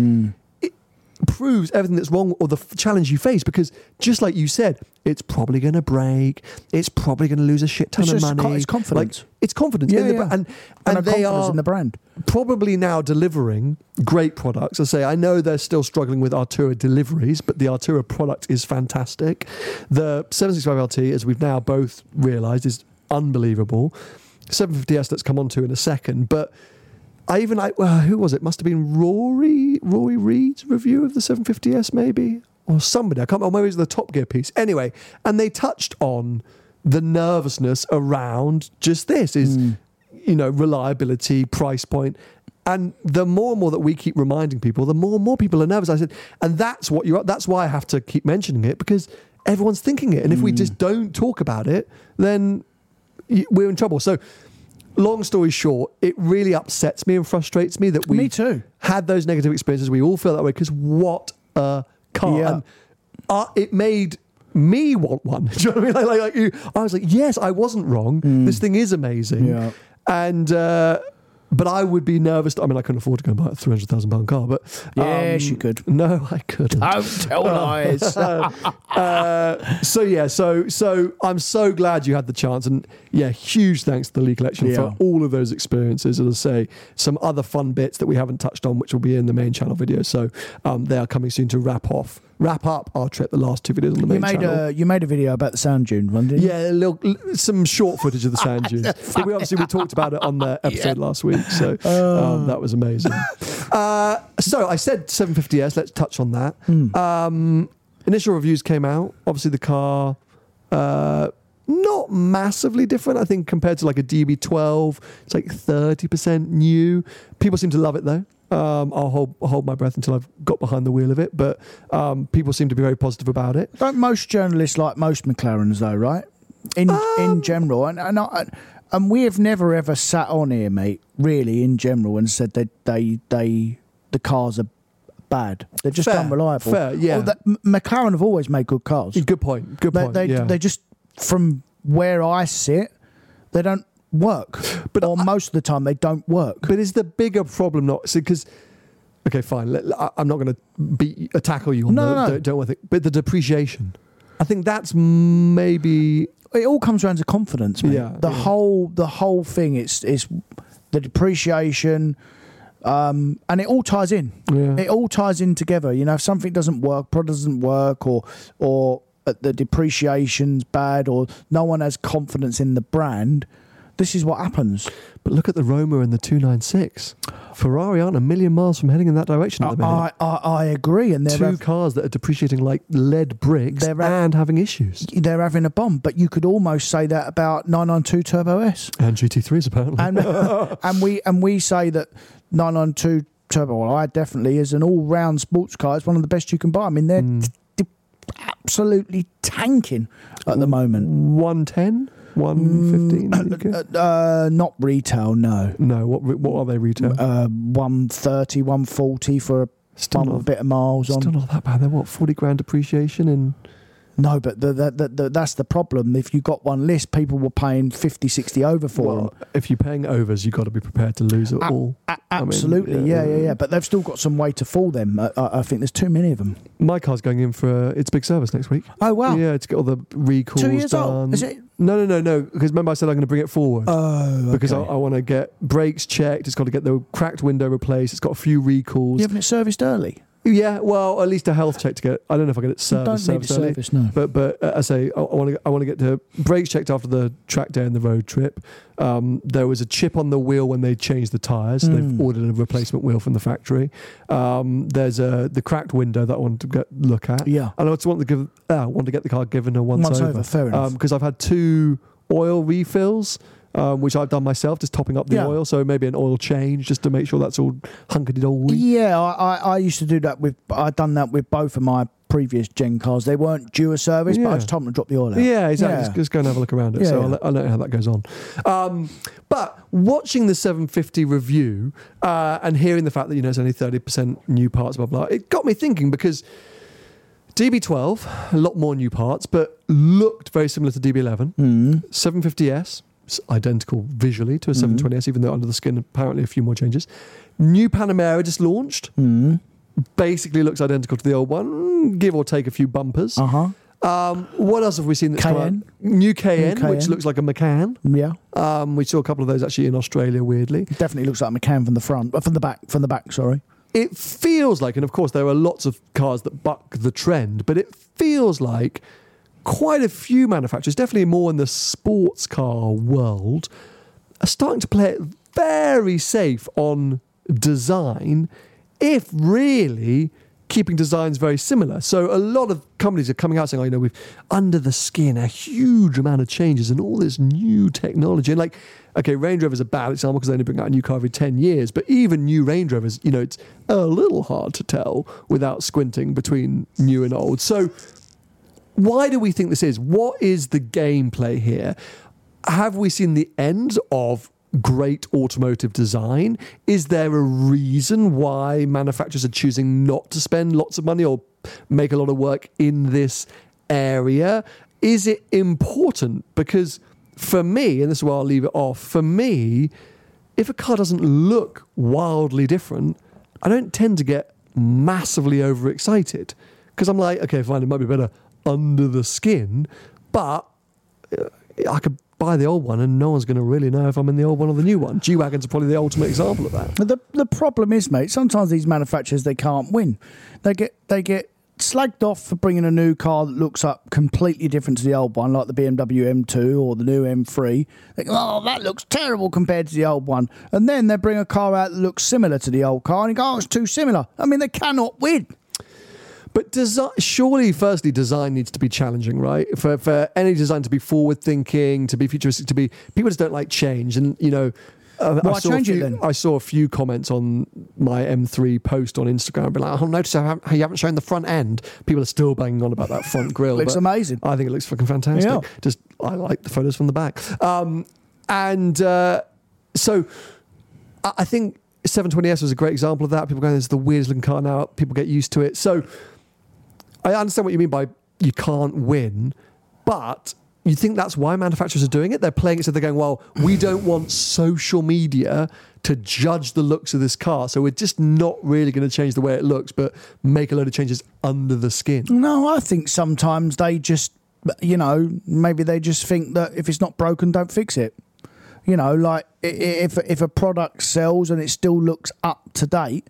proves everything that's wrong or the challenge you face, because just like you said, it's probably going to break, it's probably going to lose a shit ton of money. It's confidence. Like, it's confidence in the brand. And they are in the brand. Probably now delivering great products. I say, I know they're still struggling with Artura deliveries, but the Artura product is fantastic. The 765LT, as we've now both realised, is unbelievable. 750S, that's come on to in a second, but who was it? Must have been Rory Reid's review of the 750S, maybe, or somebody. I can't remember. Maybe it was the Top Gear piece. Anyway, and they touched on the nervousness around just this is, reliability, price point. And the more and more that we keep reminding people, the more and more people are nervous. I said, and that's why I have to keep mentioning it, because everyone's thinking it. And if we just don't talk about it, then we're in trouble. So, long story short, it really upsets me and frustrates me that we had those negative experiences. We all feel that way, because what a car. Yeah. And it made me want one. Do you know what I mean? Like you, I was like, yes, I wasn't wrong. This thing is amazing. Yeah. And but I would be nervous. I mean, I couldn't afford to go and buy a £300,000 car. But yes, you could. No, I couldn't. Don't tell lies. So I'm so glad you had the chance. And yeah, huge thanks to the Lee Collection for all of those experiences. As I say, some other fun bits that we haven't touched on, which will be in the main channel video. So they are coming soon to wrap up our trip, the last two videos on the main channel. You made a video about the sand dune one, didn't you? Yeah, some short footage of the sand dune. We talked about it on the episode last week, so that was amazing. So I said 750S, let's touch on that. Initial reviews came out. Obviously the car, not massively different, I think, compared to like a DB12. It's like 30% new. People seem to love it though. I'll hold my breath until I've got behind the wheel of it, but people seem to be very positive about it. Don't most journalists like most McLarens though, right? In general, and we have never ever sat on here, mate, really, in general, and said that the cars are bad. They're just unreliable. Fair, yeah. McLaren have always made good cars. Good point. They just, from where I sit, they don't work, but most of the time they don't work. But is the bigger problem not because? Okay, fine. I'm not going to tackle you on don't think. But the depreciation, I think that's maybe it all comes around to confidence, mate. Yeah, the whole thing. It's the depreciation, and it all ties in. Yeah. It all ties in together. You know, if something doesn't work, product doesn't work, or the depreciation's bad, or no one has confidence in the brand. This is what happens. But look at the Roma and the 296. Ferrari aren't a million miles from heading in that direction at the minute. I agree. And two cars that are depreciating like lead bricks and having issues. They're having a bomb. But you could almost say that about 992 Turbo S. And GT3s, apparently. And we say that 992 Turbo I definitely is an all-round sports car. It's one of the best you can buy. I mean, they're absolutely tanking at the moment. 110? 115? Not retail, no. No, what are they retail? 130, 140 for a bit of miles on. Still not that bad. They're what, 40 grand depreciation? No, but that's the problem. If you got one list, people were paying 50, 60 over for them. If you're paying overs, you've got to be prepared to lose it all. Absolutely, I mean, yeah. But they've still got some way to fall them. I think there's too many of them. My car's going in for its big service next week. Oh, wow. Yeah, it's got all the recalls done. 2 years old, is it? No. Because remember I said I'm going to bring it forward. Oh, okay. Because I want to get brakes checked. It's got to get the cracked window replaced. It's got a few recalls. You haven't it serviced early? Yeah, well, at least a health check to get. I don't know if I get it serviced. Don't need it serviced, no. But I say I want to get the brakes checked after the track day and the road trip. There was a chip on the wheel when they changed the tyres. So they've ordered a replacement wheel from the factory. There's the cracked window that I wanted to look at. Yeah, and I just want to get the car given a once over. Fair enough. Because I've had two oil refills. Which I've done myself, just topping up the oil. So maybe an oil change just to make sure that's all hunkered all week. Yeah, I used to do that with both of my previous gen cars, they weren't due a service, but I just told them to drop the oil out. Yeah, exactly. Yeah. Just go and have a look around it. I'll let you know how that goes on. But watching the 750 review and hearing the fact that, you know, it's only 30% new parts, blah, blah, it got me thinking, because DB12, a lot more new parts, but looked very similar to DB11. 750S, identical visually to a 720S, even though under the skin, apparently a few more changes. New Panamera just launched. Basically looks identical to the old one, give or take a few bumpers. What else have we seen that's come out? New KN, which looks like a Macan. We saw a couple of those actually in Australia, weirdly. Definitely looks like a Macan from the front, from the back. It feels like, and of course there are lots of cars that buck the trend, but it feels like quite a few manufacturers, definitely more in the sports car world, are starting to play it very safe on design, if really keeping designs very similar. So a lot of companies are coming out saying, oh, you know, we've under the skin a huge amount of changes and all this new technology. And like, okay, Range Rover's a bad example because they only bring out a new car every 10 years, but even new Range Rovers, you know, it's a little hard to tell without squinting between new and old. So why do we think this is? What is the gameplay here? Have we seen the end of great automotive design? Is there a reason why manufacturers are choosing not to spend lots of money or make a lot of work in this area? Is it important? Because for me, and this is where I'll leave it off, for me, if a car doesn't look wildly different, I don't tend to get massively overexcited, because I'm like, okay, fine, it might be better under the skin, but I could buy the old one and no one's going to really know if I'm in the old one or the new one. G-Wagons are probably the ultimate example of that. The problem is, mate, sometimes these manufacturers, they can't win. They get slagged off for bringing a new car that looks up completely different to the old one, like the BMW M2 or the new M3. They go, oh, that looks terrible compared to the old one. And then they bring a car out that looks similar to the old car and you go, oh, it's too similar. I mean, they cannot win. But surely, firstly, design needs to be challenging, right? For any design to be forward-thinking, to be futuristic, to be... People just don't like change. And, you know... I saw a few comments on my M3 post on Instagram, be like, oh, notice how you haven't shown the front end. People are still banging on about that front grille. Looks amazing. I think it looks fucking fantastic. Yeah. I like the photos from the back. So, I think 720S was a great example of that. People going, it's the weirdest looking car now. People get used to it. So... I understand what you mean by you can't win, but you think that's why manufacturers are doing it? They're playing it so they're going, well, we don't want social media to judge the looks of this car, so we're just not really going to change the way it looks, but make a load of changes under the skin. No, I think sometimes they just, you know, maybe they just think that if it's not broken, don't fix it. You know, like if a product sells and it still looks up to date,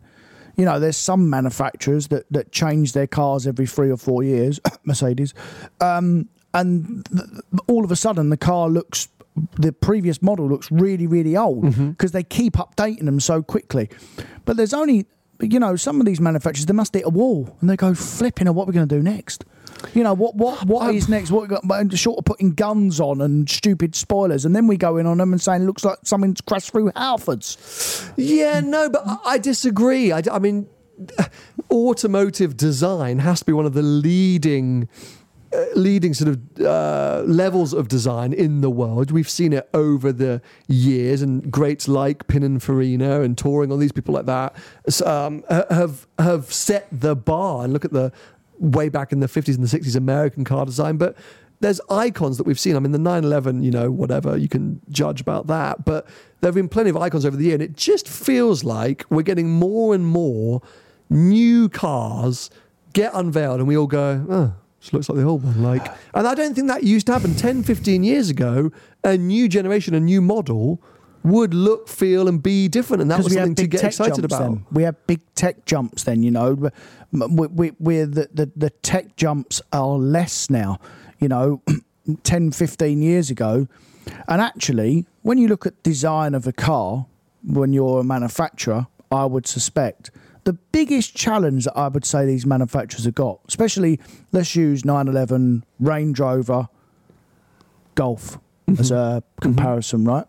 you know, there's some manufacturers that change their cars every 3 or 4 years, Mercedes, and all of a sudden the previous model looks really, really old because they keep updating them so quickly. But there's only, you know, some of these manufacturers, they must hit a wall and they go, flipping, what are we going to do next? You know, what is next? What short of putting guns on and stupid spoilers, and then we go in on them and saying, looks like something's crashed through Halfords. Yeah, no, but I disagree. I mean, automotive design has to be one of the leading sort of levels of design in the world. We've seen it over the years, and greats like Pininfarina and Touring, all these people like that, have set the bar. And look at the way back in the 50s and the 60s American car design, but there's icons that we've seen. I mean, the 911, you know, whatever, you can judge about that, but there have been plenty of icons over the year, and it just feels like we're getting more and more new cars get unveiled and we all go, oh, this looks like the old one. Like, and I don't think that used to happen. 10, 15 years ago, a new generation, a new model would look, feel, and be different, and that was something to get excited about. Then. We have big tech jumps then, you know. We're the tech jumps are less now, you know, 10, 15 years ago. And actually, when you look at design of a car, when you're a manufacturer, I would suspect the biggest challenge that I would say these manufacturers have got, especially, let's use 911, Range Rover, Golf as a comparison, right?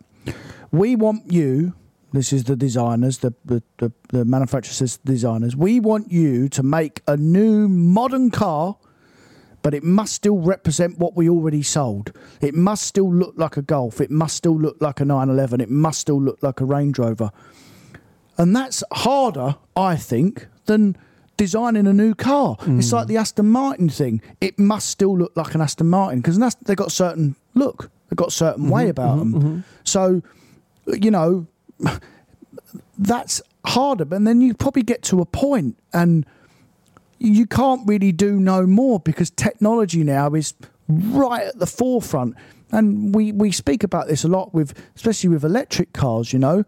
We want you, This is the designers, the manufacturers, designers. We want you to make a new modern car, but it must still represent what we already sold. It must still look like a Golf. It must still look like a 911. It must still look like a Range Rover. And that's harder, I think, than designing a new car. Mm. It's like the Aston Martin thing. It must still look like an Aston Martin because they've got a certain look. They've got a certain way about them. Mm-hmm. So, you know, that's harder. And then you probably get to a point and you can't really do no more because technology now is right at the forefront. And we speak about this a lot, especially with electric cars, you know.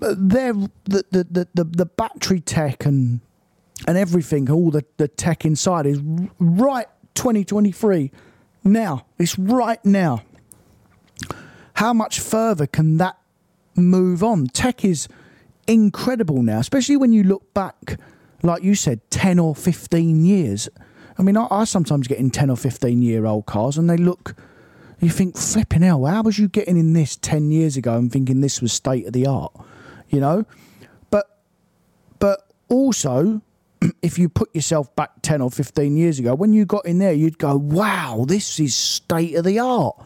They're the battery tech and everything, all the tech inside is right 2023 now. It's right now. How much further can that move on? Tech is incredible now, especially when you look back, like you said, 10 or 15 years. I mean, I sometimes get in 10 or 15-year-old cars and they look, you think, flipping hell, how was you getting in this 10 years ago and thinking this was state-of-the-art, you know? But also, if you put yourself back 10 or 15 years ago, when you got in there, you'd go, wow, this is state-of-the-art.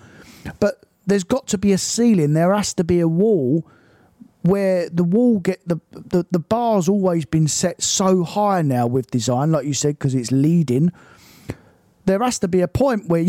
But there's got to be a ceiling. There has to be a wall where the bar's always been set so high now with design, like you said, because it's leading. There has to be a point where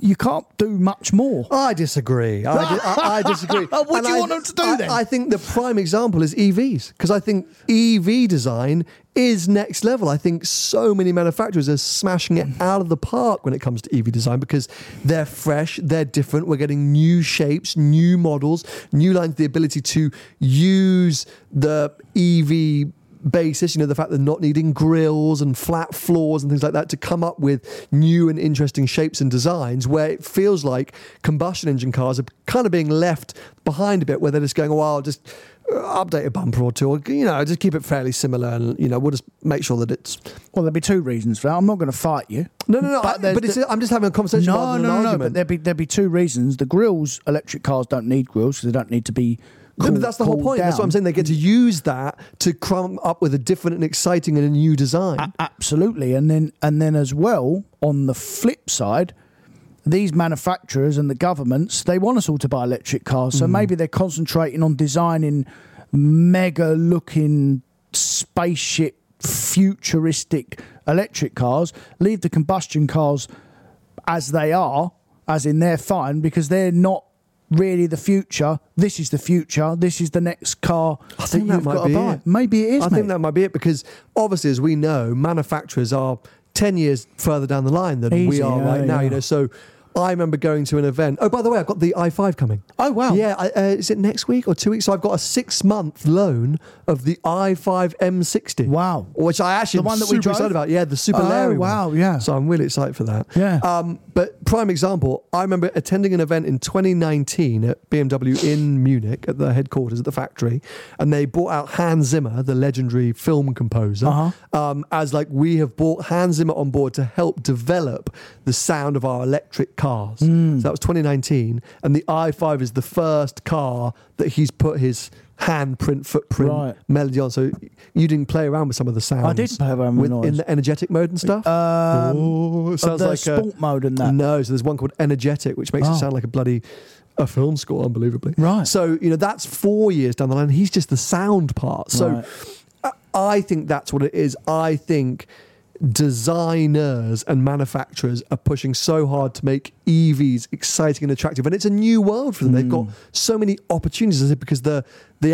you can't do much more. I disagree. I disagree. What do you want them to do then? I think the prime example is EVs, because I think EV design is next level. I think so many manufacturers are smashing it out of the park when it comes to EV design because they're fresh, they're different. We're getting new shapes, new models, new lines, the ability to use the EV basis, you know, the fact that not needing grills and flat floors and things like that to come up with new and interesting shapes and designs, where it feels like combustion engine cars are kind of being left behind a bit, where they're just going, oh, I'll just update a bumper or two, or, you know, just keep it fairly similar, and, you know, we'll just make sure that it's... Well, there'll be two reasons for that. I'm not going to fight you. No. I'm just having a conversation rather than an argument. No, but there'll be two reasons. The grills, electric cars don't need grills, so they don't need to be... Cool, that's the whole point. Down. That's what I'm saying. They get to use that to come up with a different and exciting and a new design. Absolutely. And then as well, on the flip side, these manufacturers and the governments, they want us all to buy electric cars. So maybe they're concentrating on designing mega-looking spaceship, futuristic electric cars, leave the combustion cars as they are, as in they're fine, because they're not really the future. This is the future. This is the next car that you've got to buy. Maybe it is, I think that might be it, because obviously, as we know, manufacturers are 10 years further down the line than we are right now. You know, so I remember going to an event. Oh, by the way, I've got the i5 coming. Oh, wow. Yeah, is it next week or 2 weeks? So I've got a 6-month loan of the i5 M60. Wow. Which I actually am super excited about. Yeah, the super Larry one. Oh, wow, yeah. So I'm really excited for that. Yeah. But prime example, I remember attending an event in 2019 at BMW in Munich at the headquarters at the factory, and they brought out Hans Zimmer, the legendary film composer, as like, we have brought Hans Zimmer on board to help develop the sound of our electric cars. So that was 2019, and the i5 is the first car that he's put his handprint, footprint, melody on. So you didn't play around with some of the sounds. I did play around with noise. In the energetic mode and stuff. Sounds like sport mode and that. No, so there's one called energetic, which makes it sound like a film score, unbelievably. Right. So, you know, that's 4 years down the line. He's just the sound part. So I think that's what it is. I think designers and manufacturers are pushing so hard to make EVs exciting and attractive, and it's a new world for them. They've got so many opportunities because the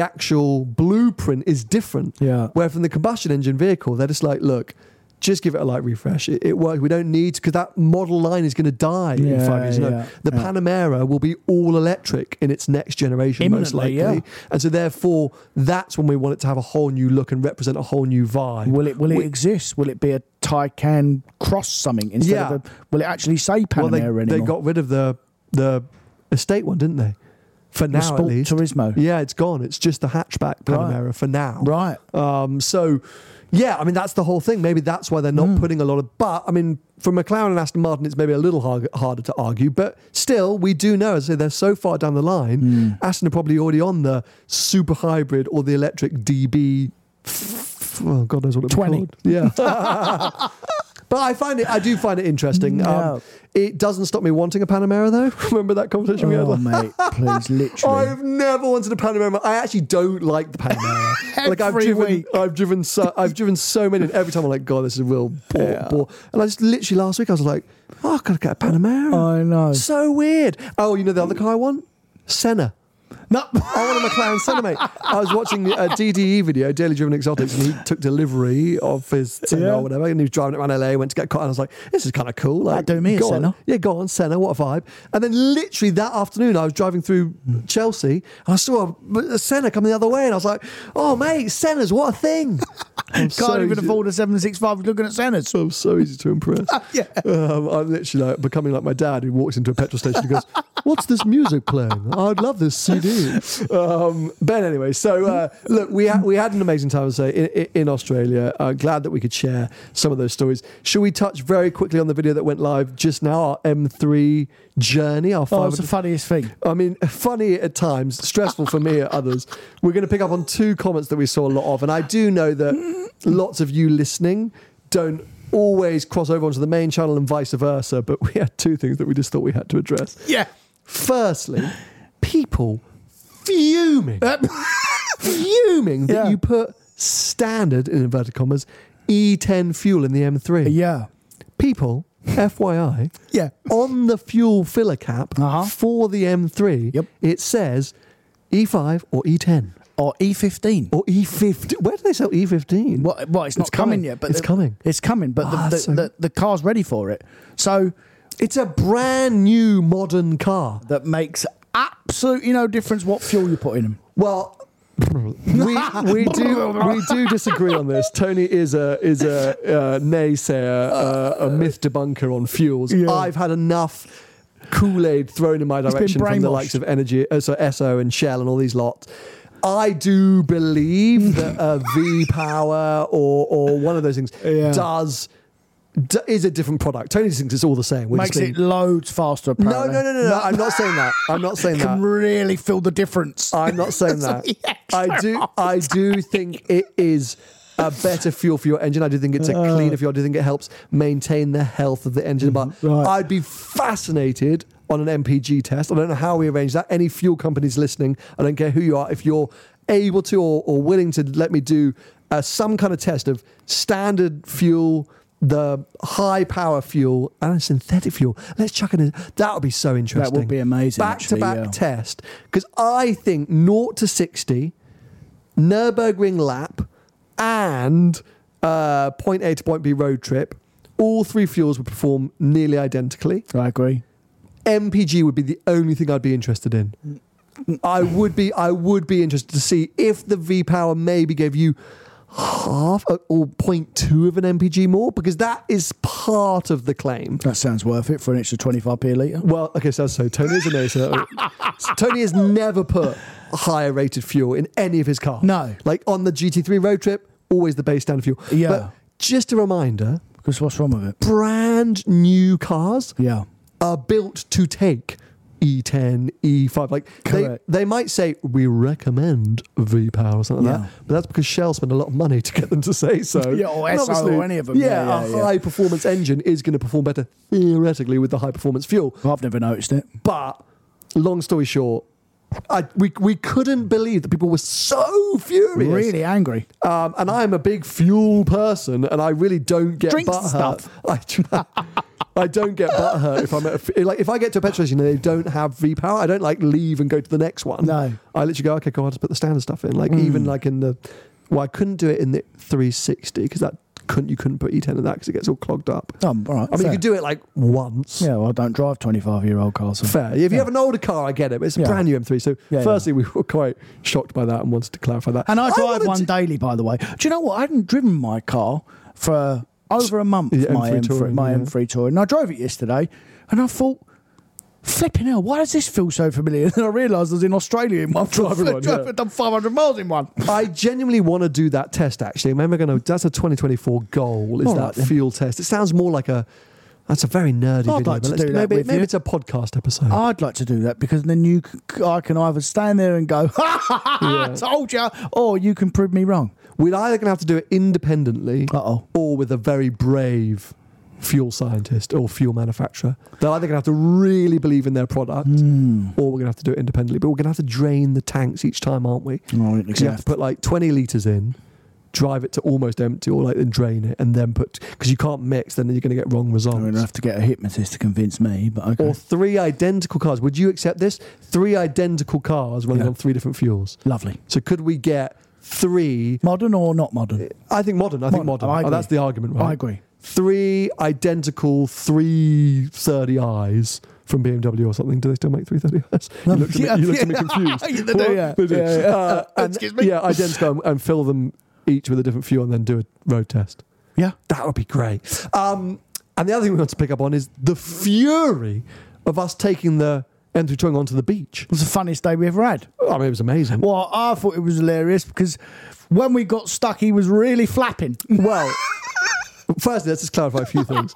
actual blueprint is different. Yeah. Where from the combustion engine vehicle, they're just like, look, just give it a light refresh. It works. We don't need, because that model line is going to die in 5 years. The Panamera will be all electric in its next generation, most likely. Yeah. And so therefore, that's when we want it to have a whole new look and represent a whole new vibe. Will it exist? Will it be a Taycan Cross something instead of a... Will it actually say Panamera anymore? They got rid of the estate one, didn't they? For now, Sport, at least. Turismo. Yeah, it's gone. It's just the hatchback Panamera for now. Right. So... Yeah, I mean, that's the whole thing. Maybe that's why they're not putting a lot of... But, I mean, for McLaren and Aston Martin, it's maybe a little harder to argue. But still, we do know, as I say, they're so far down the line, Aston are probably already on the super hybrid or the electric DB... Well, God knows what it was called. Yeah. But I do find it interesting. Yeah. It doesn't stop me wanting a Panamera, though. Remember that conversation we had? Oh, mate, please, literally. I've never wanted a Panamera. I actually don't like the Panamera. I've driven so many, and every time I'm like, God, this is a real bore. And I just literally last week, I was like, oh, I've got to get a Panamera. I know. So weird. Oh, you know the other car I want? Senna. No, I want a McLaren Senna, mate. I was watching a DDE video, Daily Driven Exotics, and he took delivery of his Senna or whatever, and he was driving it around LA, went to get caught, and I was like, this is kind of cool. Like, do me a Senna. Yeah, go on, Senna, what a vibe. And then literally that afternoon, I was driving through Chelsea, and I saw a Senna coming the other way, and I was like, oh, mate, Senna's, what a thing. Can't even afford a 765 looking at Senna's. So I'm so easy to impress. I'm literally like becoming like my dad who walks into a petrol station and goes, what's this music playing? I'd love this CD. But anyway, so look, we had an amazing time, I would say, in Australia. Glad that we could share some of those stories. Shall we touch very quickly on the video that went live just now, our M3 journey? Oh, it's the funniest thing. I mean, funny at times, stressful for me at others. We're going to pick up on two comments that we saw a lot of, and I do know that lots of you listening don't always cross over onto the main channel and vice versa, but we had two things that we just thought we had to address. Yeah. Firstly, people fuming, that you put standard, in inverted commas, E10 fuel in the M3. Yeah. People, FYI, on the fuel filler cap for the M3, it says E5 or E10. Or E15. Or E15. Where do they sell E15? Well, it's not coming yet. But It's coming, but the car's ready for it. So it's a brand new modern car. That makes absolutely no difference what fuel you put in them. Well, we do disagree on this. Tony is a naysayer, a myth debunker on fuels. Yeah. I've had enough Kool-Aid thrown in my direction from the likes of Energy, so Esso and Shell and all these lots. I do believe that a V-Power or one of those things is a different product. Tony thinks it's all the same. Makes it loads faster, apparently. No. I'm not saying that. Can really feel the difference. I'm not saying that. I do think it is a better fuel for your engine. I do think it's a cleaner fuel. I do think it helps maintain the health of the engine. But I'd be fascinated on an MPG test. I don't know how we arrange that. Any fuel companies listening, I don't care who you are, if you're able to or willing to let me do some kind of test of standard fuel, the high power fuel, and synthetic fuel. Let's chuck it in. That would be so interesting. That would be amazing. Back-to-back test. Because I think 0 to 60, Nürburgring lap, and point A to point B road trip, all three fuels would perform nearly identically. I agree. MPG would be the only thing I'd be interested in. I would be interested to see if the V-Power maybe gave you half or 0.2 of an MPG more, because that is part of the claim. That sounds worth it for an extra 25p a litre. Well, okay, so Tony is a no-sir. Tony has never put higher rated fuel in any of his cars. No. Like on the GT3 road trip, always the base standard fuel. Yeah. But just a reminder. Because what's wrong with it? Brand new cars. Yeah. Are built to take E10, E5. Like they might say, we recommend V-Power or something like that, but that's because Shell spent a lot of money to get them to say so. Yeah, or SO or any of them. Yeah, a high-performance engine is going to perform better, theoretically, with the high-performance fuel. Well, I've never noticed it. But, long story short, we couldn't believe that people were so furious. Really angry. And I'm a big fuel person, and I really don't get butthurt. I don't get butthurt if I'm if I get to a petrol station and they don't have V-Power, I don't leave and go to the next one. No. I literally go, okay, cool, I'll just put the standard stuff in. I couldn't do it in the 360 because that couldn't put E10 in that because it gets all clogged up. All right. I mean, fair. You could do it once. Yeah, well, I don't drive 25-year-old cars. So. Fair. If you have an older car, I get it, but it's a brand new M3. So firstly, we were quite shocked by that and wanted to clarify that. And I drive one daily, by the way. Do you know what? I hadn't driven my car for over a month, my M3 Touring, and I drove it yesterday, and I thought, flipping hell, why does this feel so familiar? And then I realised I was in Australia in one. I've done 500 miles in one. I genuinely want to do that test, actually. Maybe we're going to, that's a 2024 goal, is that fuel test. It sounds more like a, that's a very nerdy video. Like to do that maybe it's a podcast episode. I'd like to do that because then I can either stand there and go, ha ha ha, yeah. Told you, or you can prove me wrong. We're either going to have to do it independently or with a very brave fuel scientist or fuel manufacturer. They're either going to have to really believe in their product or we're going to have to do it independently. But we're going to have to drain the tanks each time, aren't we? Right, exactly. You have to put like 20 litres in, drive it to almost empty or like then drain it and then put... Because you can't mix, then you're going to get wrong results. I'm going to have to get a hypnotist to convince me, but okay. Or three identical cars. Would you accept this? Three identical cars running on three different fuels. Lovely. So could we get three... Modern or not modern? I think modern. I think modern. Oh, that's the argument, right? I agree. Three identical 330i's from BMW or something. Do they still make 330i's? You looked at me, confused. They do, excuse me. Yeah, identical and fill them each with a different fuel and then do a road test. Yeah. That would be great. And the other thing we want to pick up on is the fury of us taking the M3 Touring onto the beach. It was the funniest day we ever had. I mean, it was amazing. Well, I thought it was hilarious because when we got stuck, he was really flapping. Well... Firstly, let's just clarify a few things.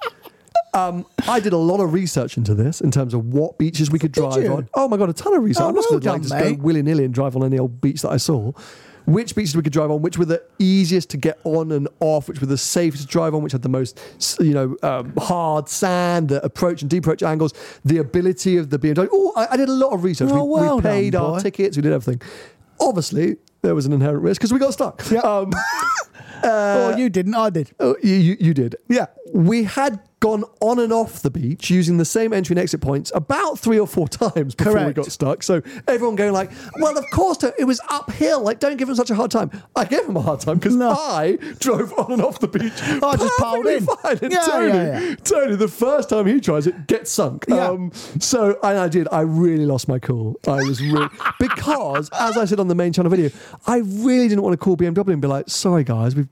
I did a lot of research into this in terms of what beaches we could drive on. Oh my God, a ton of research. Oh, I'm not going to go willy-nilly and drive on any old beach that I saw. Which beaches we could drive on, which were the easiest to get on and off, which were the safest to drive on, which had the most, hard sand, the approach and deproach angles, the ability of the BMW. Oh, I did a lot of research. Oh, we paid our tickets. We did everything. Obviously, there was an inherent risk because we got stuck. Yep. Well, you didn't, I did. You did. Yeah. We had gone on and off the beach using the same entry and exit points about 3 or 4 times before we got stuck. So everyone going like, well, of course, it was uphill. Like, don't give him such a hard time. I gave him a hard time because I drove on and off the beach. I just piled in. Fine. And Tony, the first time he tries it, gets sunk. Yeah. I really lost my cool. I was really... because, as I said on the main channel video, I really didn't want to call BMW and be like, sorry, guys, we've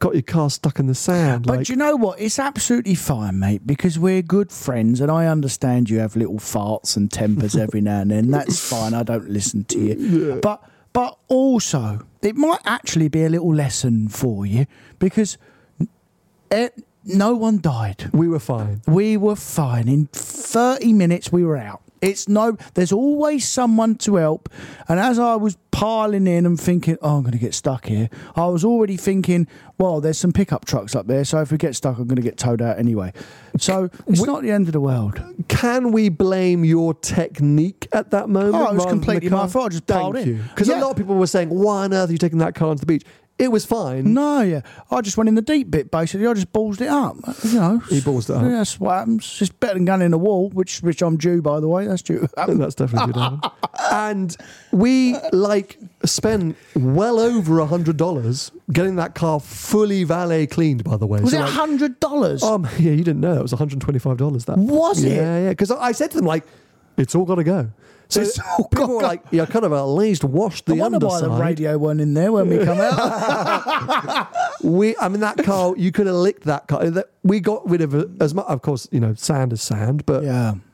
got your car stuck in the sand. But do you know what? It's absolutely fine, mate, because we're good friends and I understand you have little farts and tempers every now and then. That's fine. I don't listen to you. Yeah. But also, it might actually be a little lesson for you because no one died. We were fine. In 30 minutes, we were out. There's always someone to help. And as I was piling in and thinking, I'm going to get stuck here, I was already thinking, well, there's some pickup trucks up there, so if we get stuck, I'm going to get towed out anyway. So it's not the end of the world. Can we blame your technique at that moment? Oh, it was completely my fault. I just piled in. Because a lot of people were saying, why on earth are you taking that car onto the beach? It was fine. No, yeah. I just went in the deep bit, basically. I just ballsed it up. He ballsed it up. Yeah, that's what happens. It's better than going in the wall, which I'm due, by the way. That's due. That's definitely due. And we, spent well over $100 getting that car fully valet cleaned, by the way. Was it $100? Yeah, you didn't know. It was $125. That was it? Yeah, yeah. Because I said to them, it's all got to go. So people were like, yeah, kind of at least washed the underside. I wonder why the radio weren't in there when we come out. That car, you could have licked that car. We got rid of it as much, of course, sand is sand, but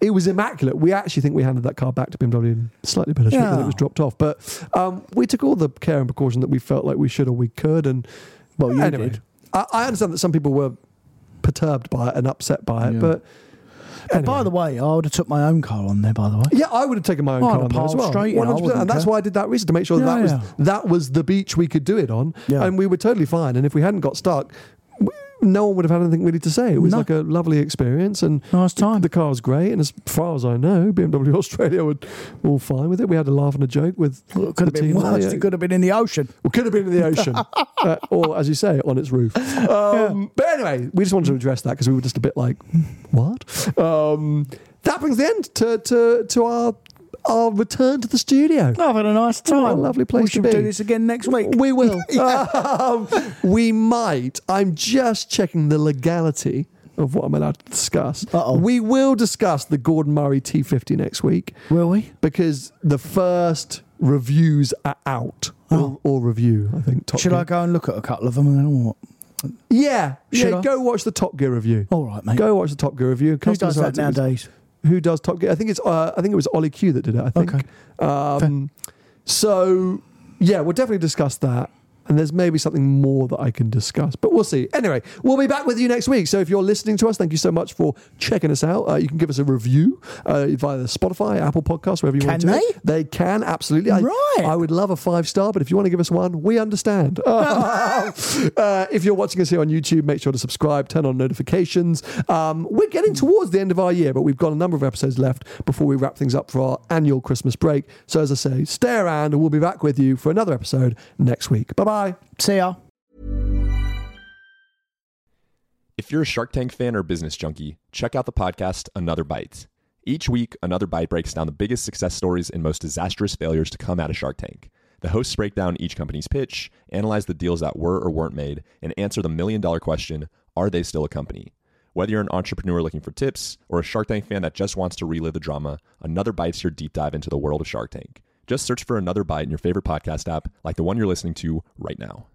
it was immaculate. We actually think we handed that car back to BMW in slightly better shape than it was dropped off. But we took all the care and precaution that we felt like we should or we could. And did. I understand that some people were perturbed by it and upset by it, but... Anyway. By the way, I would have took my own car on there, by the way. Yeah, I would have taken my own car on there as well. Straight 100%, and that's why I did that research, to make sure that was the beach we could do it on, and we were totally fine. And if we hadn't got stuck, no one would have had anything really to say. It was a lovely experience. And nice time. The car was great, and as far as I know, BMW Australia were all fine with it. We had a laugh and a joke with it could have been worse. It could have been in the ocean. It could have been in the ocean. Or, as you say, on its roof. But anyway, we just wanted to address that because we were just a bit like, what? That brings the end to our return to the studio. I've had a nice time. A lovely place to be. We should do this again next week. We will. We might. I'm just checking the legality of what I'm allowed to discuss. Uh-oh. We will discuss the Gordon Murray T50 next week. Will we? Because the first reviews are out. Or review, I think. Top Should Gear. I go and look at a couple of them and then what? Yeah. Should I? Go watch the Top Gear review. All right, mate. Go watch the Top Gear review. Who does that nowadays? who does Top Gear. I think it's I think it was Ollie Q that did it. I think. Okay. So yeah, we'll definitely discuss that. And there's maybe something more that I can discuss, but we'll see. Anyway, we'll be back with you next week. So if you're listening to us, thank you so much for checking us out. You can give us a review via Spotify, Apple Podcasts, wherever you want to. Can they? They can, absolutely. Right. I would love a 5-star, but if you want to give us one, we understand. If you're watching us here on YouTube, make sure to subscribe, turn on notifications. We're getting towards the end of our year, but we've got a number of episodes left before we wrap things up for our annual Christmas break. So as I say, stay around and we'll be back with you for another episode next week. Bye-bye. Bye. See ya. If you're a Shark Tank fan or business junkie, check out the podcast Another Bite. Each week, Another Bite breaks down the biggest success stories and most disastrous failures to come out of Shark Tank. The hosts break down each company's pitch, analyze the deals that were or weren't made, and answer the million-dollar question, are they still a company? Whether you're an entrepreneur looking for tips or a Shark Tank fan that just wants to relive the drama, Another Bite's your deep dive into the world of Shark Tank. Just search for Another Bite in your favorite podcast app, like the one you're listening to right now.